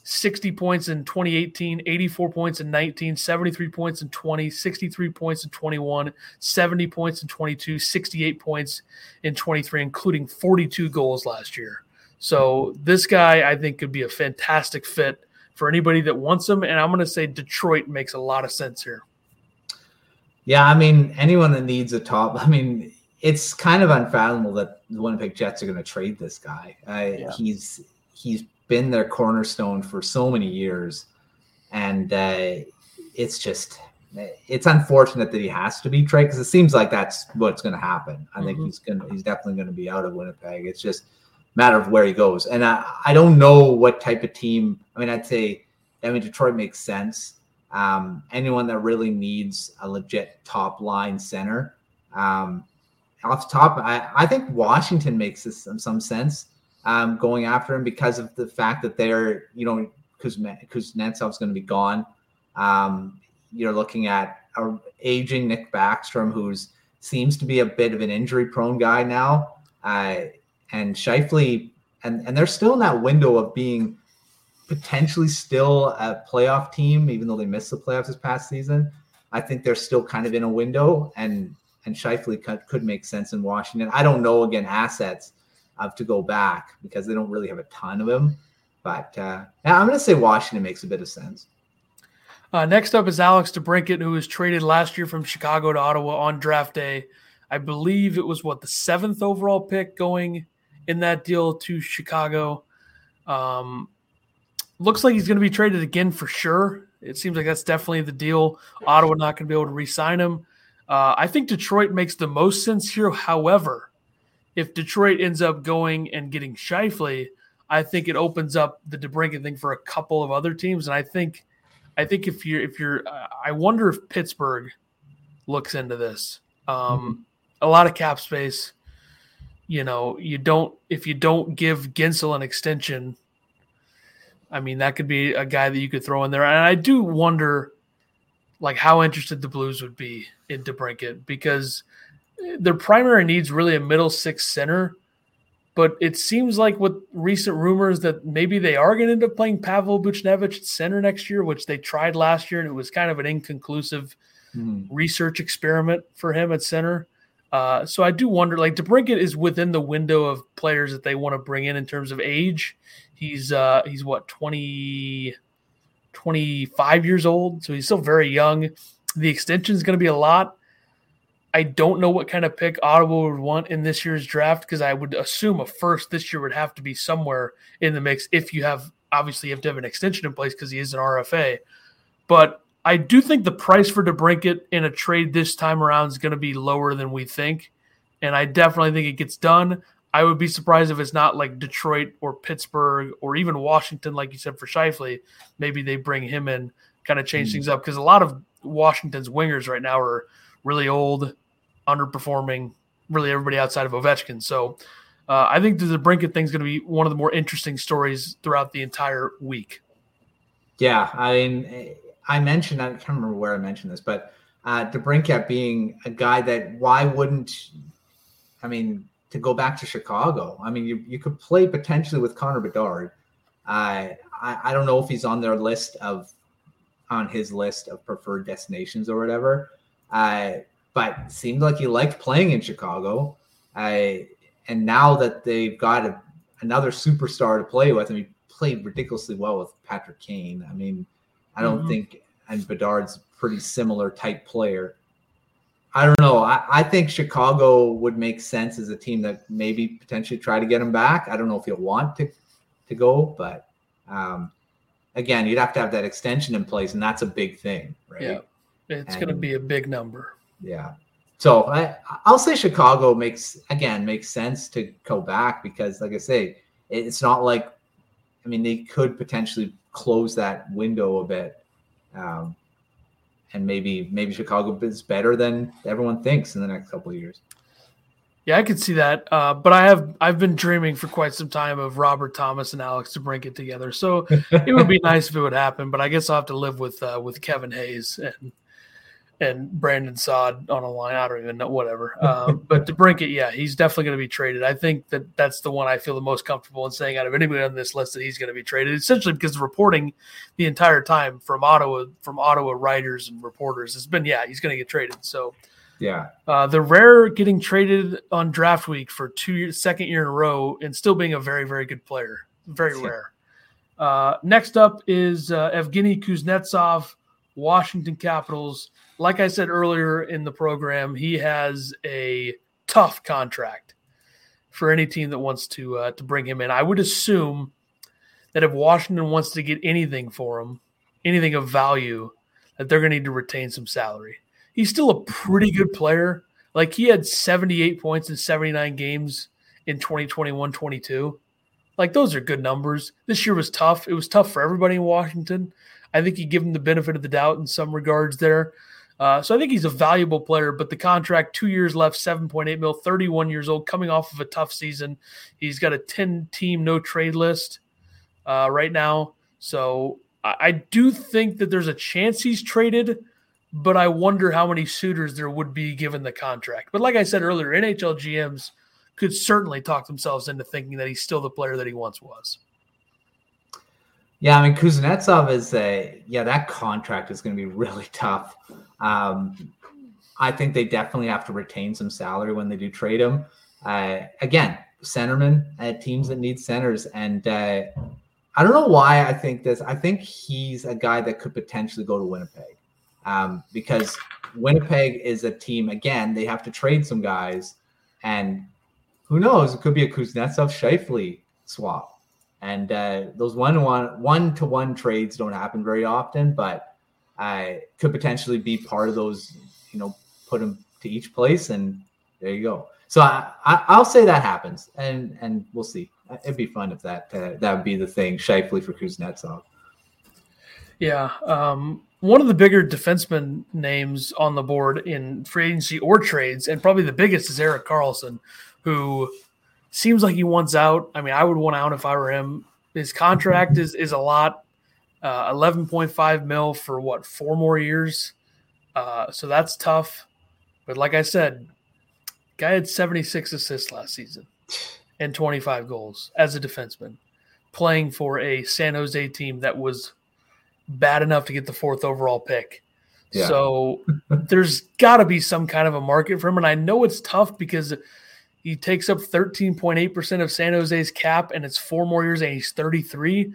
60 points in 2018, 84 points in 19, 73 points in 20, 63 points in 21, 70 points in 22, 68 points in 23, including 42 goals last year. So this guy, I think, could be a fantastic fit for anybody that wants him. And I'm going to say Detroit makes a lot of sense here. Yeah, I mean, anyone that needs a top, I mean, it's kind of unfathomable that the Winnipeg Jets are going to trade this guy. He's been their cornerstone for so many years. And it's unfortunate that he has to be traded because it seems like that's what's going to happen. I think he's definitely going to be out of Winnipeg. It's just matter of where he goes. And I don't know what type of team. I'd say Detroit makes sense. Anyone that really needs a legit top line center. Off the top, I think Washington makes some sense going after him because of the fact that they're, Kuznetsov's going to be gone. You're looking at an aging Nick Backstrom, who seems to be a bit of an injury prone guy now. And Scheifele, and they're still in that window of being potentially still a playoff team, even though they missed the playoffs this past season. I think they're still kind of in a window, and Scheifele could make sense in Washington. I don't know, again, assets to go back because they don't really have a ton of them. But I'm going to say Washington makes a bit of sense. Next up is Alex DeBrincat, who was traded last year from Chicago to Ottawa on draft day. I believe it was, the 7th overall pick going in that deal to Chicago. Looks like he's going to be traded again for sure. It seems like that's definitely the deal. Ottawa not going to be able to re-sign him. I think Detroit makes the most sense here. However, if Detroit ends up going and getting Scheifele, I think it opens up the DeBrincat thing for a couple of other teams. And I think if you're I wonder if Pittsburgh looks into this. A lot of cap space. If you don't give Gensel an extension, I mean, that could be a guy that you could throw in there. And I do wonder, how interested the Blues would be in DeBrincat because their primary need's really a middle six center. But it seems like with recent rumors that maybe they are going to end up playing Pavel Buchnevich at center next year, which they tried last year, and it was kind of an inconclusive research experiment for him at center. So I do wonder, DeBrincat is within the window of players that they want to bring in terms of age. He's 25 years old, so he's still very young. The extension is going to be a lot. I don't know what kind of pick Ottawa would want in this year's draft because I would assume a first this year would have to be somewhere in the mix if you have to have an extension in place because he is an RFA. But I do think the price for DeBrincat in a trade this time around is going to be lower than we think, and I definitely think it gets done. I would be surprised if it's not like Detroit or Pittsburgh or even Washington, like you said, for Scheifele. Maybe they bring him in, kind of change things up, because a lot of Washington's wingers right now are really old, underperforming, really everybody outside of Ovechkin. So I think the DeBrincat thing is going to be one of the more interesting stories throughout the entire week. Yeah, I mean, I can't remember where I mentioned this, but DeBrincat being a guy that why wouldn't – I mean, to go back to Chicago, I mean, you could play potentially with Connor Bedard. I don't know if he's on their list of – on his list of preferred destinations or whatever. But seemed like he liked playing in Chicago. And now that they've got another superstar to play with, I mean, played ridiculously well with Patrick Kane. I mean, I don't think, and Bedard's a pretty similar type player. I don't know. I think Chicago would make sense as a team that maybe potentially try to get him back. I don't know if he'll want to go, but again, you'd have to have that extension in place, and that's a big thing, right? Yeah, it's going to be a big number. Yeah. So I'll say Chicago makes sense to go back because, like I say, it's not like – I mean, they could potentially close that window a bit, and maybe Chicago is better than everyone thinks in the next couple of years. Yeah, I could see that, but I've been dreaming for quite some time of Robert Thomas and Alex DeBrincat together. So it would be nice if it would happen, but I guess I'll have to live with Kevin Hayes and Brandon Saad on a line. I don't even know, whatever. But DeBrincat, yeah, he's definitely going to be traded. I think that's the one I feel the most comfortable in saying out of anybody on this list that he's going to be traded, essentially because the reporting the entire time from Ottawa writers and reporters has been, yeah, he's going to get traded. So. Yeah, the rare getting traded on draft week for second year in a row and still being a very, very good player. Very rare. Next up is Evgeny Kuznetsov, Washington Capitals. Like I said earlier in the program, he has a tough contract for any team that wants to bring him in. I would assume that if Washington wants to get anything for him, anything of value, that they're going to need to retain some salary. He's still a pretty good player. Like, he had 78 points in 79 games in 2021-22. Like, those are good numbers. This year was tough. It was tough for everybody in Washington. I think you give him the benefit of the doubt in some regards there. So I think he's a valuable player, but the contract, 2 years left, $7.8 million, 31 years old, coming off of a tough season. He's got a 10-team no-trade list right now. So I do think that there's a chance he's traded, but I wonder how many suitors there would be given the contract. But like I said earlier, NHL GMs could certainly talk themselves into thinking that he's still the player that he once was. Yeah, I mean, Kuznetsov that contract is going to be really tough. I think they definitely have to retain some salary when they do trade him. Again, centermen, teams that need centers. And I don't know why I think this. I think he's a guy that could potentially go to Winnipeg. Because Winnipeg is a team, again, they have to trade some guys, and who knows, it could be a Kuznetsov-Scheifele swap. And those one-to-one trades don't happen very often, but could potentially be part of those, you know, put them to each place, and there you go. So I'll say that happens, and we'll see. It'd be fun if that would be the thing, Scheifele for Kuznetsov. Yeah, one of the bigger defenseman names on the board in free agency or trades, and probably the biggest, is Erik Karlsson, who seems like he wants out. I mean, I would want out if I were him. His contract is a lot, $11.5 million for, 4 more years? So that's tough. But like I said, guy had 76 assists last season and 25 goals as a defenseman, playing for a San Jose team that was bad enough to get the 4th overall pick. Yeah. So there's got to be some kind of a market for him. And I know it's tough because he takes up 13.8% of San Jose's cap, and it's 4 more years, and he's 33.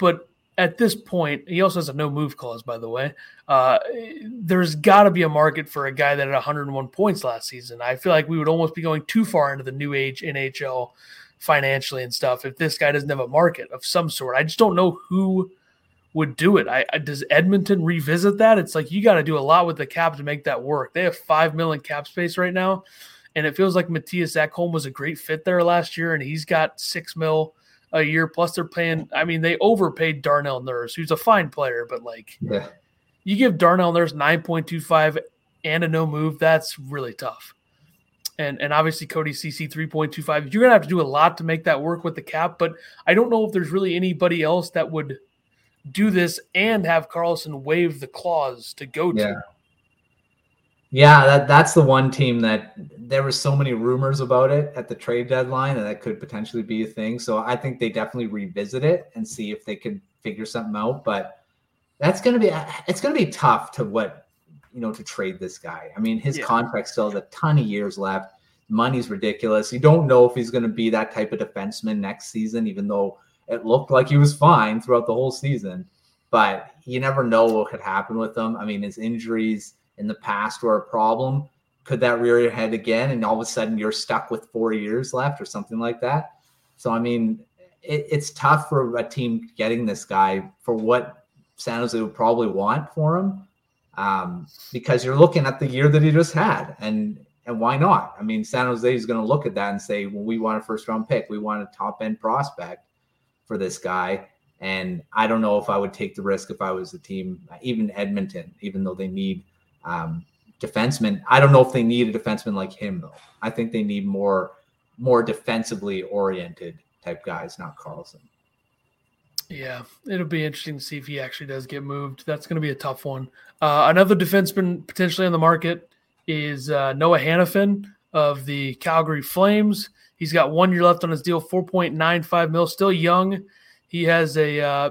But at this point, he also has a no move clause, by the way. There's got to be a market for a guy that had 101 points last season. I feel like we would almost be going too far into the new age NHL financially and stuff if this guy doesn't have a market of some sort. I just don't know who would do it. Does Edmonton revisit that? It's like you got to do a lot with the cap to make that work. They have $5 million cap space right now, And it feels like Matthias Ekholm was a great fit there last year, and he's got $6 million a year. Plus they're paying – I mean, they overpaid Darnell Nurse, who's a fine player, but, like, yeah. You give Darnell Nurse 9.25 and a no move, that's really tough. And obviously Cody Ceci 3.25. You're going to have to do a lot to make that work with the cap, but I don't know if there's really anybody else that would do this and have Carlson waive the clause to go to. Yeah, that's the one team that there were so many rumors about it at the trade deadline that could potentially be a thing. So I think they definitely revisit it and see if they can figure something out. But that's going to be tough to to trade this guy. I mean, his contract still has a ton of years left. Money's ridiculous. You don't know if he's going to be that type of defenseman next season, even though it looked like he was fine throughout the whole season. But you never know what could happen with him. I mean, his injuries in the past were a problem. Could that rear your head again? And all of a sudden you're stuck with 4 years left or something like that. So, I mean, it's tough for a team getting this guy for what San Jose would probably want for him. Because you're looking at the year that he just had and why not? I mean, San Jose is going to look at that and say, well, we want a first round pick. We want a top end prospect for this guy. And I don't know if I would take the risk if I was the team, even Edmonton, even though they need, defensemen. I don't know if they need a defenseman like him, though. I think they need more defensively oriented type guys, not Carlson. Yeah, it'll be interesting to see if he actually does get moved. That's going to be a tough one. Another defenseman potentially on the market is Noah Hanifin of the Calgary Flames. He's got 1 year left on his deal, $4.95 million, still young. He has an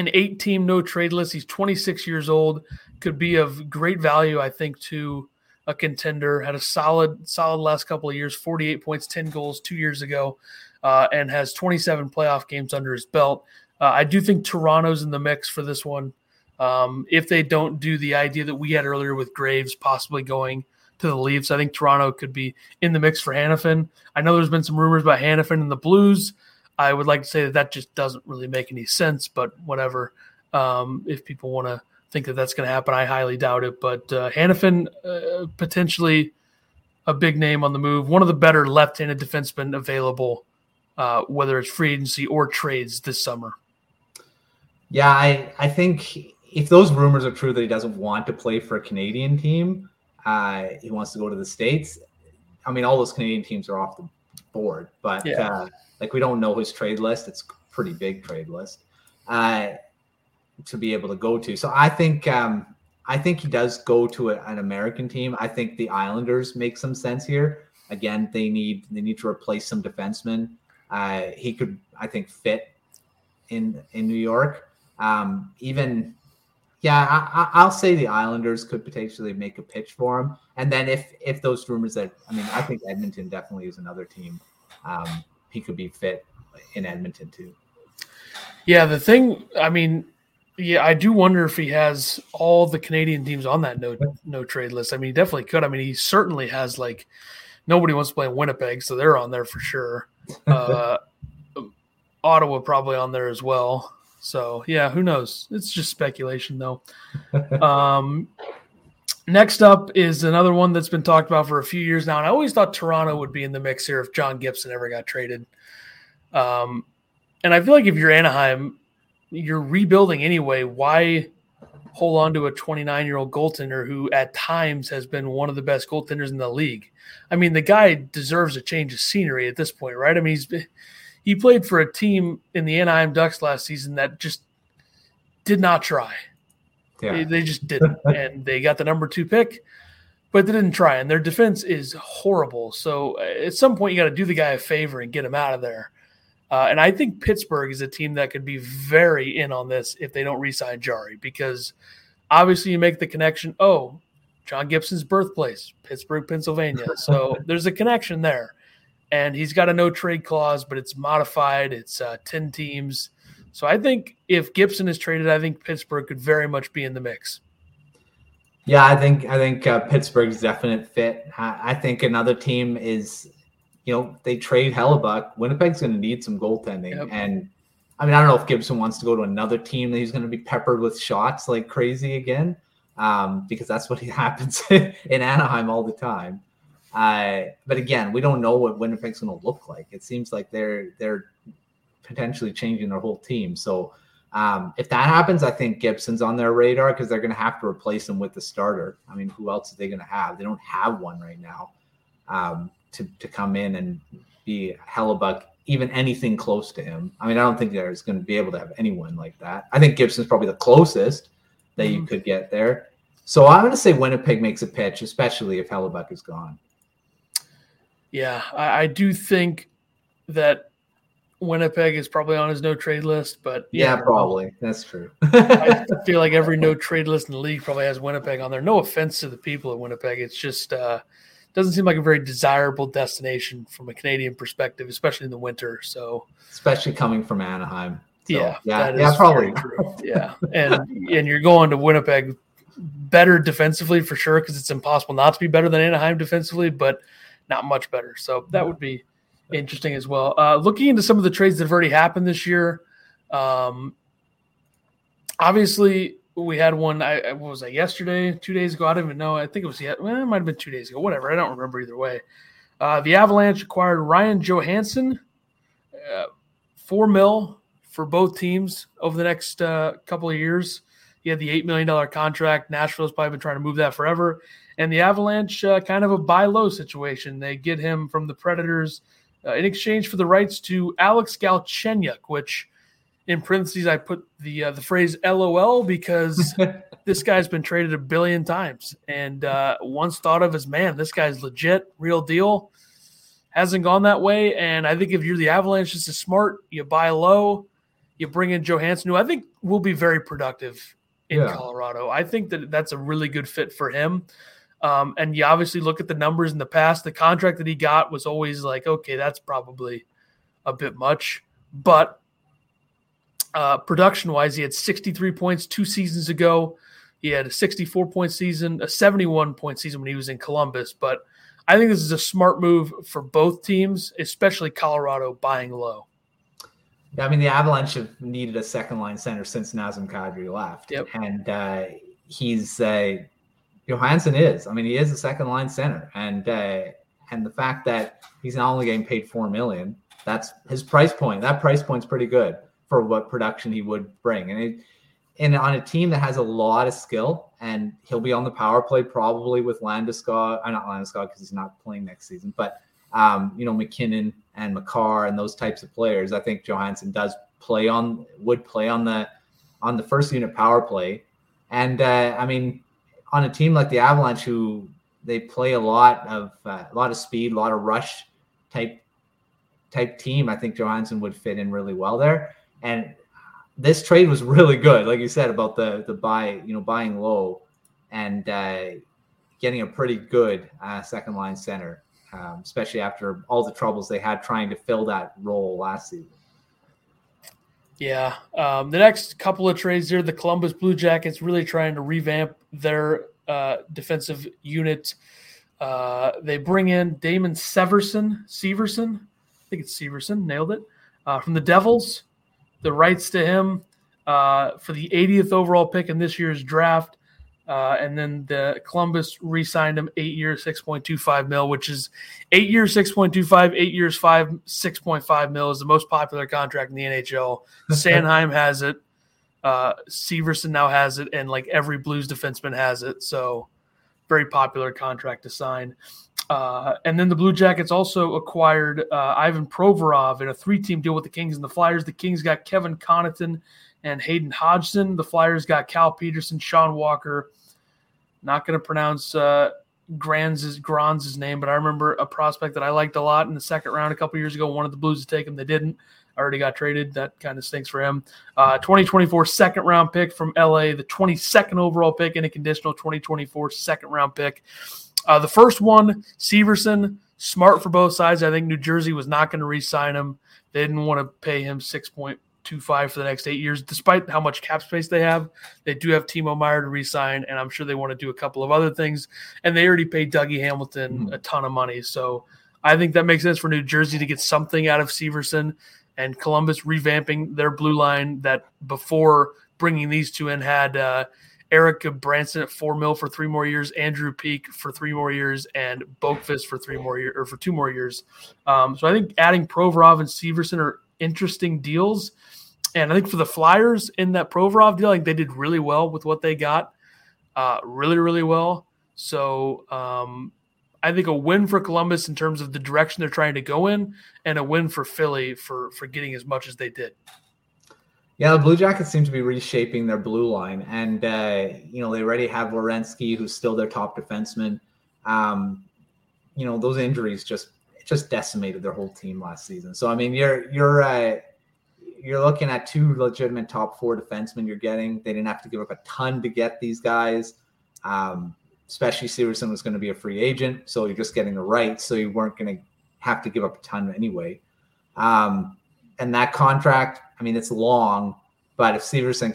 8-team no-trade list. He's 26 years old. Could be of great value, I think, to a contender. Had a solid last couple of years, 48 points, 10 goals 2 years ago, and has 27 playoff games under his belt. I do think Toronto's in the mix for this one. If they don't do the idea that we had earlier with Graves possibly going to the Leafs, I think Toronto could be in the mix for Hanifin. I know there's been some rumors about Hanifin and the Blues. I would like to say that just doesn't really make any sense, but whatever. If people want to think that that's going to happen, I highly doubt it. But Hanifin, potentially a big name on the move. One of the better left-handed defensemen available, whether it's free agency or trades this summer. Yeah, I think if those rumors are true that he doesn't want to play for a Canadian team, he wants to go to the States. I mean, all those Canadian teams are off the board, but we don't know his trade list. It's a pretty big trade list to be able to go to. So I think he does go to an American team. I think the Islanders make some sense here. Again, they need to replace some defensemen. He could, I think, fit in New York. I'll say the Islanders could potentially make a pitch for him. And then if those rumors I think Edmonton definitely is another team. He could be fit in Edmonton too. Yeah, I do wonder if he has all the Canadian teams on that no trade list. I mean, he definitely could. I mean, he certainly has, like, nobody wants to play in Winnipeg, so they're on there for sure. Ottawa probably on there as well. So, yeah, who knows? It's just speculation, though. Next up is another one that's been talked about for a few years now, and I always thought Toronto would be in the mix here if John Gibson ever got traded. And I feel like if you're Anaheim, you're rebuilding anyway. Why hold on to a 29-year-old goaltender who at times has been one of the best goaltenders in the league? I mean, the guy deserves a change of scenery at this point, right? I mean, he played for a team in the Anaheim Ducks last season that just did not try. Yeah. They just didn't, and they got the number 2 pick, but they didn't try, and their defense is horrible. So at some point, you got to do the guy a favor and get him out of there. And I think Pittsburgh is a team that could be very in on this if they don't re-sign Jarry, because obviously you make the connection, oh, John Gibson's birthplace, Pittsburgh, Pennsylvania. So there's a connection there. And he's got a no-trade clause, but it's modified. It's 10 teams. So I think if Gibson is traded, I think Pittsburgh could very much be in the mix. Yeah, I think Pittsburgh's definite fit. I think another team is, they trade Hellebuck. Winnipeg's going to need some goaltending. Yep. And, I mean, I don't know if Gibson wants to go to another team that he's going to be peppered with shots like crazy again, because that's what happens in Anaheim all the time. But again, we don't know what Winnipeg's going to look like. It seems like they're potentially changing their whole team. So if that happens, I think Gibson's on their radar because they're going to have to replace him with the starter. I mean, who else are they going to have? They don't have one right now to come in and be Hellebuck, even anything close to him. I mean, I don't think there's going to be able to have anyone like that. I think Gibson's probably the closest that you could get there. So I'm going to say Winnipeg makes a pitch, especially if Hellebuck is gone. Yeah, I do think that Winnipeg is probably on his no-trade list, but... Yeah, probably. That's true. I feel like every no-trade list in the league probably has Winnipeg on there. No offense to the people at Winnipeg. It's just... doesn't seem like a very desirable destination from a Canadian perspective, especially in the winter. So, especially coming from Anaheim. So, yeah, that is probably true. Yeah, and you're going to Winnipeg better defensively for sure because it's impossible not to be better than Anaheim defensively, but not much better. So that would be interesting as well. Looking into some of the trades that have already happened this year, obviously. We had one, what was that, yesterday, 2 days ago? I don't even know. I think it was, it might have been 2 days ago, whatever. I don't remember either way. The Avalanche acquired Ryan Johansson, $4 million for both teams over the next couple of years. He had the $8 million contract. Nashville's probably been trying to move that forever. And the Avalanche, kind of a buy low situation. They get him from the Predators in exchange for the rights to Alex Galchenyuk, which... In parentheses, I put the phrase LOL because this guy's been traded a billion times and once thought of as, man, this guy's legit, real deal. Hasn't gone that way. And I think if you're the Avalanche, this is smart. You buy low. You bring in Johansson, who I think will be very productive in Colorado. I think that's a really good fit for him. And you obviously look at the numbers in the past. The contract that he got was always like, okay, that's probably a bit much. But production-wise, he had 63 points 2 seasons ago. He had a 64-point season, a 71-point season when he was in Columbus. But I think this is a smart move for both teams, especially Colorado buying low. Yeah, I mean, the Avalanche have needed a second-line center since Nazem Kadri left. Yep. And Johansson is. I mean, he is a second-line center. And the fact that he's not only getting paid $4 million, that's his price point. That price point's pretty good for what production he would bring. And on a team that has a lot of skill, and he'll be on the power play probably with Landeskog, not Landeskog because he's not playing next season, but, McKinnon and McCarr and those types of players. I think Johansson would play on the first unit power play. And, on a team like the Avalanche, who they play a lot of speed, a lot of rush type team, I think Johansson would fit in really well there. And this trade was really good, like you said, about the buy, buying low and getting a pretty good second line center, especially after all the troubles they had trying to fill that role last season. Yeah. The next couple of trades here, the Columbus Blue Jackets really trying to revamp their defensive unit. They bring in Damon Severson. I think it's Severson, nailed it, from the Devils. The rights to him for the 80th overall pick in this year's draft. And then the Columbus re-signed him 8 years, $6.25 million, which is 8 years, 6.25, 8 years, 6.5 million is the most popular contract in the NHL. Sanheim has it. Severson now has it. And like every Blues defenseman has it. So very popular contract to sign. And then the Blue Jackets also acquired Ivan Provorov in a 3-team deal with the Kings and the Flyers. The Kings got Kevin Connaughton and Hayden Hodgson. The Flyers got Cal Peterson, Sean Walker. Not going to pronounce Granz's name, but I remember a prospect that I liked a lot in the second round a couple years ago. Wanted the Blues to take him. They didn't. Already got traded. That kind of stinks for him. 2024 second-round pick from LA, the 22nd overall pick, and a conditional 2024 second-round pick. The first one, Severson, smart for both sides. I think New Jersey was not going to re-sign him. They didn't want to pay him $6.25 million for the next 8 years, despite how much cap space they have. They do have Timo Meier to re-sign, and I'm sure they want to do a couple of other things. And they already paid Dougie Hamilton a ton of money. So I think that makes sense for New Jersey to get something out of Severson, and Columbus revamping their blue line that before bringing these two in had Eric Branson at $4 million for 3 more years, Andrew Peak for 3 more years, and Boakvist for 3 more years or for 2 more years. So I think adding Provorov and Severson are interesting deals. And I think for the Flyers in that Provorov deal, I think they did really well with what they got, really well. So I think a win for Columbus in terms of the direction they're trying to go in, and a win for Philly for getting as much as they did. Yeah, the Blue Jackets seem to be reshaping their blue line, and they already have Werenski, who's still their top defenseman. Those injuries just decimated their whole team last season. So I mean, you're looking at 2 legitimate top 4 defensemen you're getting. They didn't have to give up a ton to get these guys. Especially Severson was going to be a free agent, so you're just getting the rights, so you weren't going to have to give up a ton anyway. And that contract, I mean, it's long, but if Severson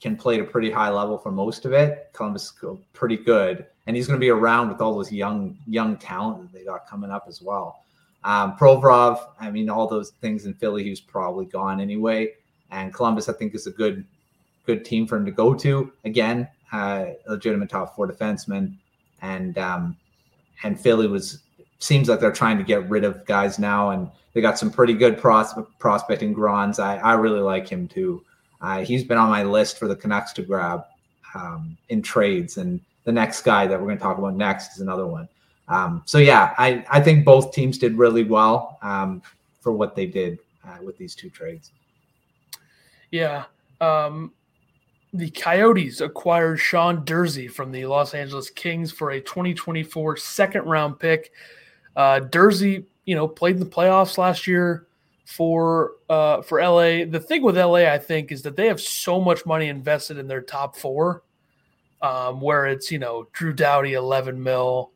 can play at a pretty high level for most of it, Columbus is pretty good, and he's going to be around with all those young talent that they got coming up as well. Provorov, I mean, all those things in Philly, he was probably gone anyway, and Columbus, I think, is a good team for him to go to. Again, legitimate top 4 defenseman, and Philly seems like they're trying to get rid of guys now, and they got some pretty good prospect in Grans. I really like him too. He's been on my list for the Canucks to grab in trades, and the next guy that we're going to talk about next is another one. So yeah, I think both teams did really well for what they did with these 2 trades. Yeah. The Coyotes acquired Sean Durzi from the Los Angeles Kings for a 2024 second-round pick. Durzi, played in the playoffs last year for LA. The thing with LA, I think, is that they have so much money invested in their top 4, where it's Drew Doughty $11 million,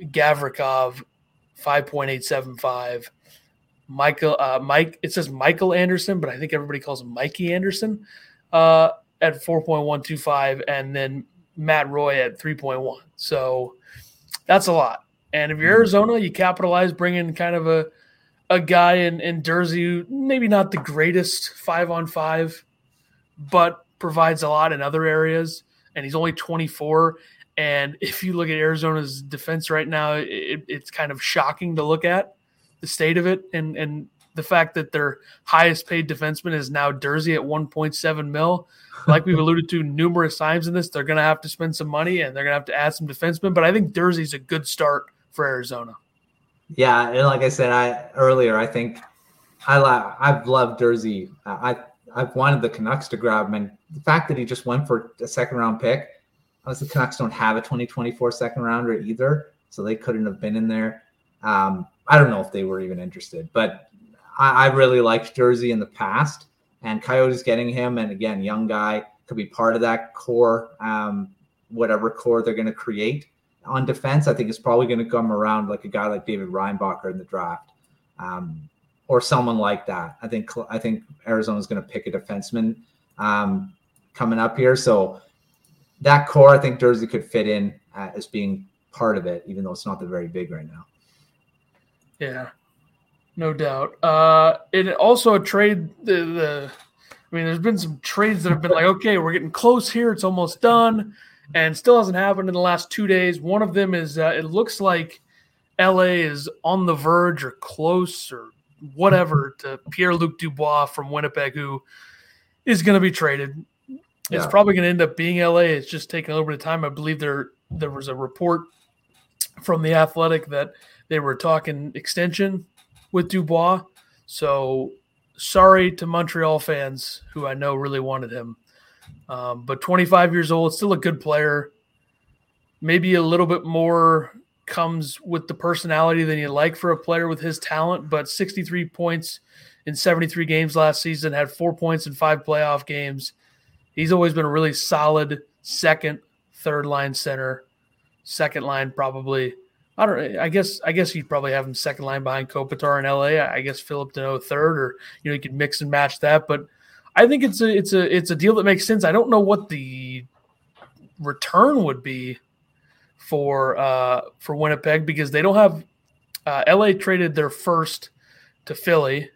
Gavrikov $5.875, Mike. It says Michael Anderson, but I think everybody calls him Mikey Anderson. At 4.125, and then Matt Roy at 3.1. So that's a lot. And if you're Arizona, you capitalize, bring in kind of a guy in Durzi, maybe not the greatest 5-on-5, but provides a lot in other areas. And he's only 24. And if you look at Arizona's defense right now, it's kind of shocking to look at the state of it, and the fact that their highest-paid defenseman is now Durzi at $1.7 million. Like we've alluded to numerous times in this, they're going to have to spend some money, and they're going to have to add some defensemen. But I think Durzi's a good start for Arizona. Yeah, and like I said earlier, I think I've loved Durzi. I've wanted the Canucks to grab him, and the fact that he just went for a second-round pick, obviously the Canucks don't have a 2024 second-rounder either, so they couldn't have been in there. I don't know if they were even interested, but – I really liked Durzi in the past, and Coyotes getting him. And again, young guy could be part of that core, whatever core they're going to create on defense. I think it's probably going to come around like a guy like David Reinbacher in the draft, or someone like that. I think Arizona's going to pick a defenseman coming up here. So that core, I think Durzi could fit in as being part of it, even though it's not the very big right now. Yeah. No doubt. And also a trade. There's been some trades that have been like, okay, we're getting close here. It's almost done, and still hasn't happened in the last 2 days. One of them is it looks like LA is on the verge or close or whatever to Pierre-Luc Dubois from Winnipeg, who is going to be traded. Yeah. It's probably going to end up being LA. It's just taking a little bit of time. I believe there was a report from The Athletic that they were talking extension with Dubois. So sorry to Montreal fans who I know really wanted him. But 25 years old, still a good player. Maybe a little bit more comes with the personality than you like for a player with his talent, but 63 points in 73 games last season, had 4 points in 5 playoff games. He's always been a really solid second, third line center, second line probably. I guess you'd probably have him second line behind Kopitar in LA. I guess Philip Deneau third, or you could mix and match that. But I think it's a deal that makes sense. I don't know what the return would be for Winnipeg, because they don't have LA traded their first to Philly,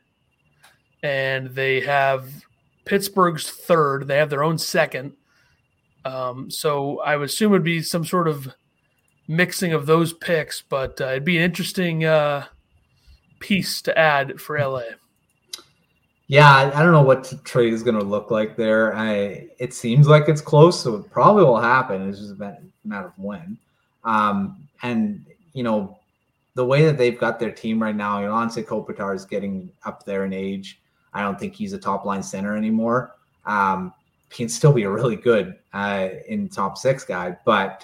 and they have Pittsburgh's third. They have their own second. So I would assume it'd be some sort of mixing of those picks, but it'd be an interesting piece to add for LA. Yeah, I don't know what trade is going to look like there. It seems like it's close, so it probably will happen. It's just a matter of when. And, you know, the way that they've got their team right now, you know, Anse Kopitar is getting up there in age. I don't think he's a top-line center anymore. He can still be a really good in top six guy. But,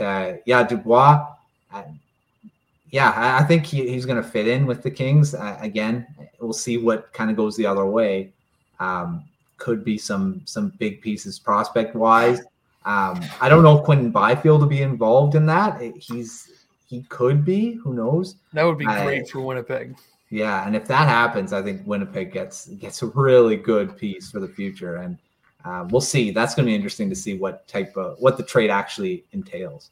yeah, Dubois, I think he's going to fit in with the Kings. Again, we'll see what kind of goes the other way. Could be some big pieces prospect-wise. I don't know if Quentin Byfield will be involved in that. He could be. Who knows? That would be great for Winnipeg. Yeah, and if that happens, I think Winnipeg gets a really good piece for the future, and we'll see. That's going to be interesting to see what the trade actually entails.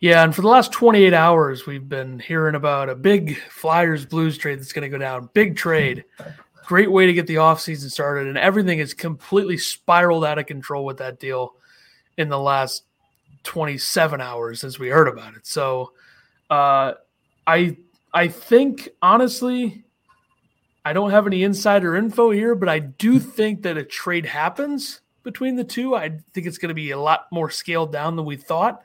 Yeah, and for the last 28 hours, we've been hearing about a big Flyers-Blues trade that's going to go down. Big trade. Great way to get the offseason started, and everything has completely spiraled out of control with that deal in the last 27 hours since we heard about it. So I think, honestly, I don't have any insider info here, but I do think that a trade happens between the two. I think it's going to be a lot more scaled down than we thought.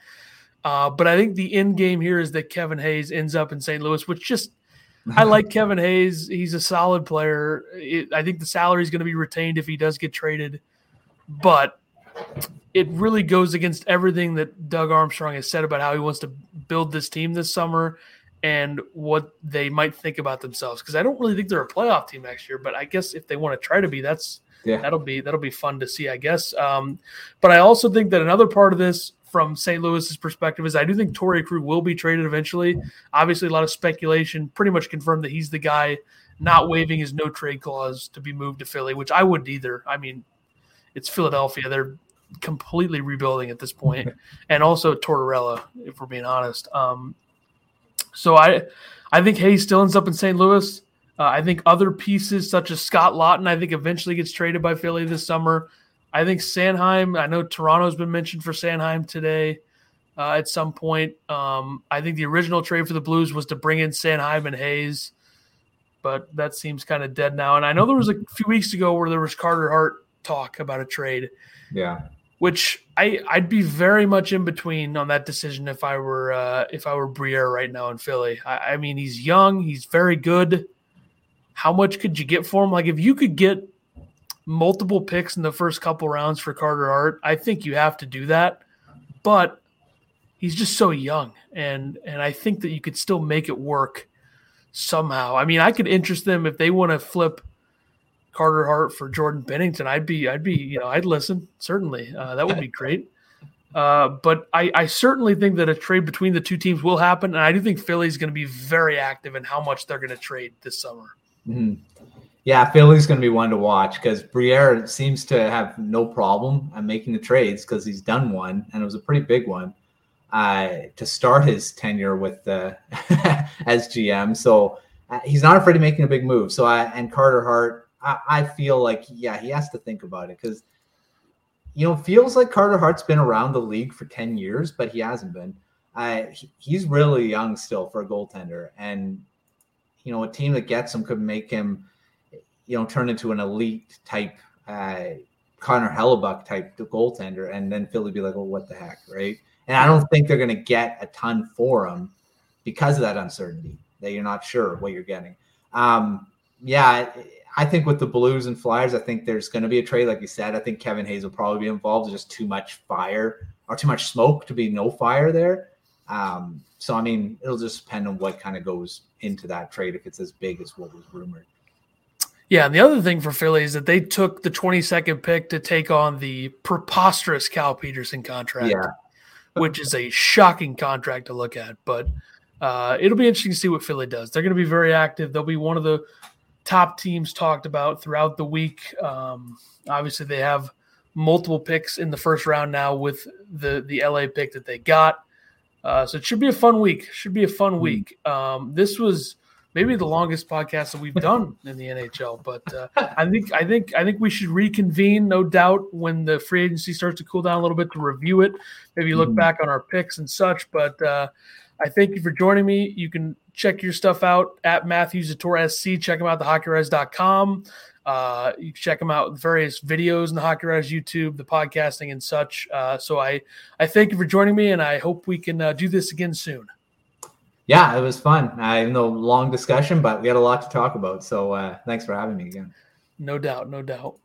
But I think the end game here is that Kevin Hayes ends up in St. Louis, which just – I like Kevin Hayes. He's a solid player. I think the salary is going to be retained if he does get traded. But it really goes against everything that Doug Armstrong has said about how he wants to build this team this summer and what they might think about themselves. Because I don't really think they're a playoff team next year, but I guess if they want to try to be, that'll be fun to see, I guess. But I also think that another part of this – from St. Louis's perspective is I do think Torrey Krug will be traded eventually. Obviously, a lot of speculation pretty much confirmed that he's the guy not waiving his no-trade clause to be moved to Philly, which I wouldn't either. I mean, it's Philadelphia. They're completely rebuilding at this point. And also Tortorella, if we're being honest. So I think Hayes still ends up in St. Louis. I think other pieces such as Scott Laughton I think eventually gets traded by Philly this summer. I think Sanheim, I know Toronto's been mentioned for Sanheim today at some point. I think the original trade for the Blues was to bring in Sanheim and Hayes, but that seems kind of dead now. And I know there was a few weeks ago where there was Carter Hart talk about a trade. Yeah. Which I'd be very much in between on that decision if I were Briere right now in Philly. I mean, he's young. He's very good. How much could you get for him? Like if you could get multiple picks in the first couple rounds for Carter Hart, I think you have to do that, but he's just so young. And I think that you could still make it work somehow. I mean, I could interest them if they want to flip Carter Hart for Jordan Binnington. I'd be, you know, I'd listen. Certainly. That would be great. But I certainly think that a trade between the two teams will happen. And I do think Philly's going to be very active in how much they're going to trade this summer. Mm-hmm. Yeah, Philly's going to be one to watch because Briere seems to have no problem making the trades because he's done one, and it was a pretty big one to start his tenure with the as GM. So he's not afraid of making a big move. So Carter Hart, I feel like, yeah, he has to think about it because, you know, it feels like Carter Hart's been around the league for 10 years, but he hasn't been. He's really young still for a goaltender. And, you know, a team that gets him could make him, you know, turn into an elite type, Connor Hellebuck type goaltender. And then Philly be like, well, what the heck, right? And I don't think they're going to get a ton for him because of that uncertainty that you're not sure what you're getting. I think with the Blues and Flyers, I think there's going to be a trade. Like you said, I think Kevin Hayes will probably be involved. There's just too much fire or too much smoke to be no fire there. So, I mean, it'll just depend on what kind of goes into that trade if it's as big as what was rumored. Yeah, and the other thing for Philly is that they took the 22nd pick to take on the preposterous Cal Peterson contract, which is a shocking contract to look at. But it'll be interesting to see what Philly does. They're going to be very active. They'll be one of the top teams talked about throughout the week. Obviously, they have multiple picks in the first round now with the LA pick that they got. So it should be a fun week. This was maybe the longest podcast that we've done in the NHL. But I think we should reconvene, no doubt, when the free agency starts to cool down a little bit, to review it. Maybe look back on our picks and such. But I thank you for joining me. You can check your stuff out at Matthew Zator SC. Check them out at thehockeyres.com. You check them out with various videos in the Hockey Res YouTube, the podcasting and such. So I thank you for joining me, and I hope we can do this again soon. Yeah, it was fun. I know, long discussion, but we had a lot to talk about. So thanks for having me again. No doubt.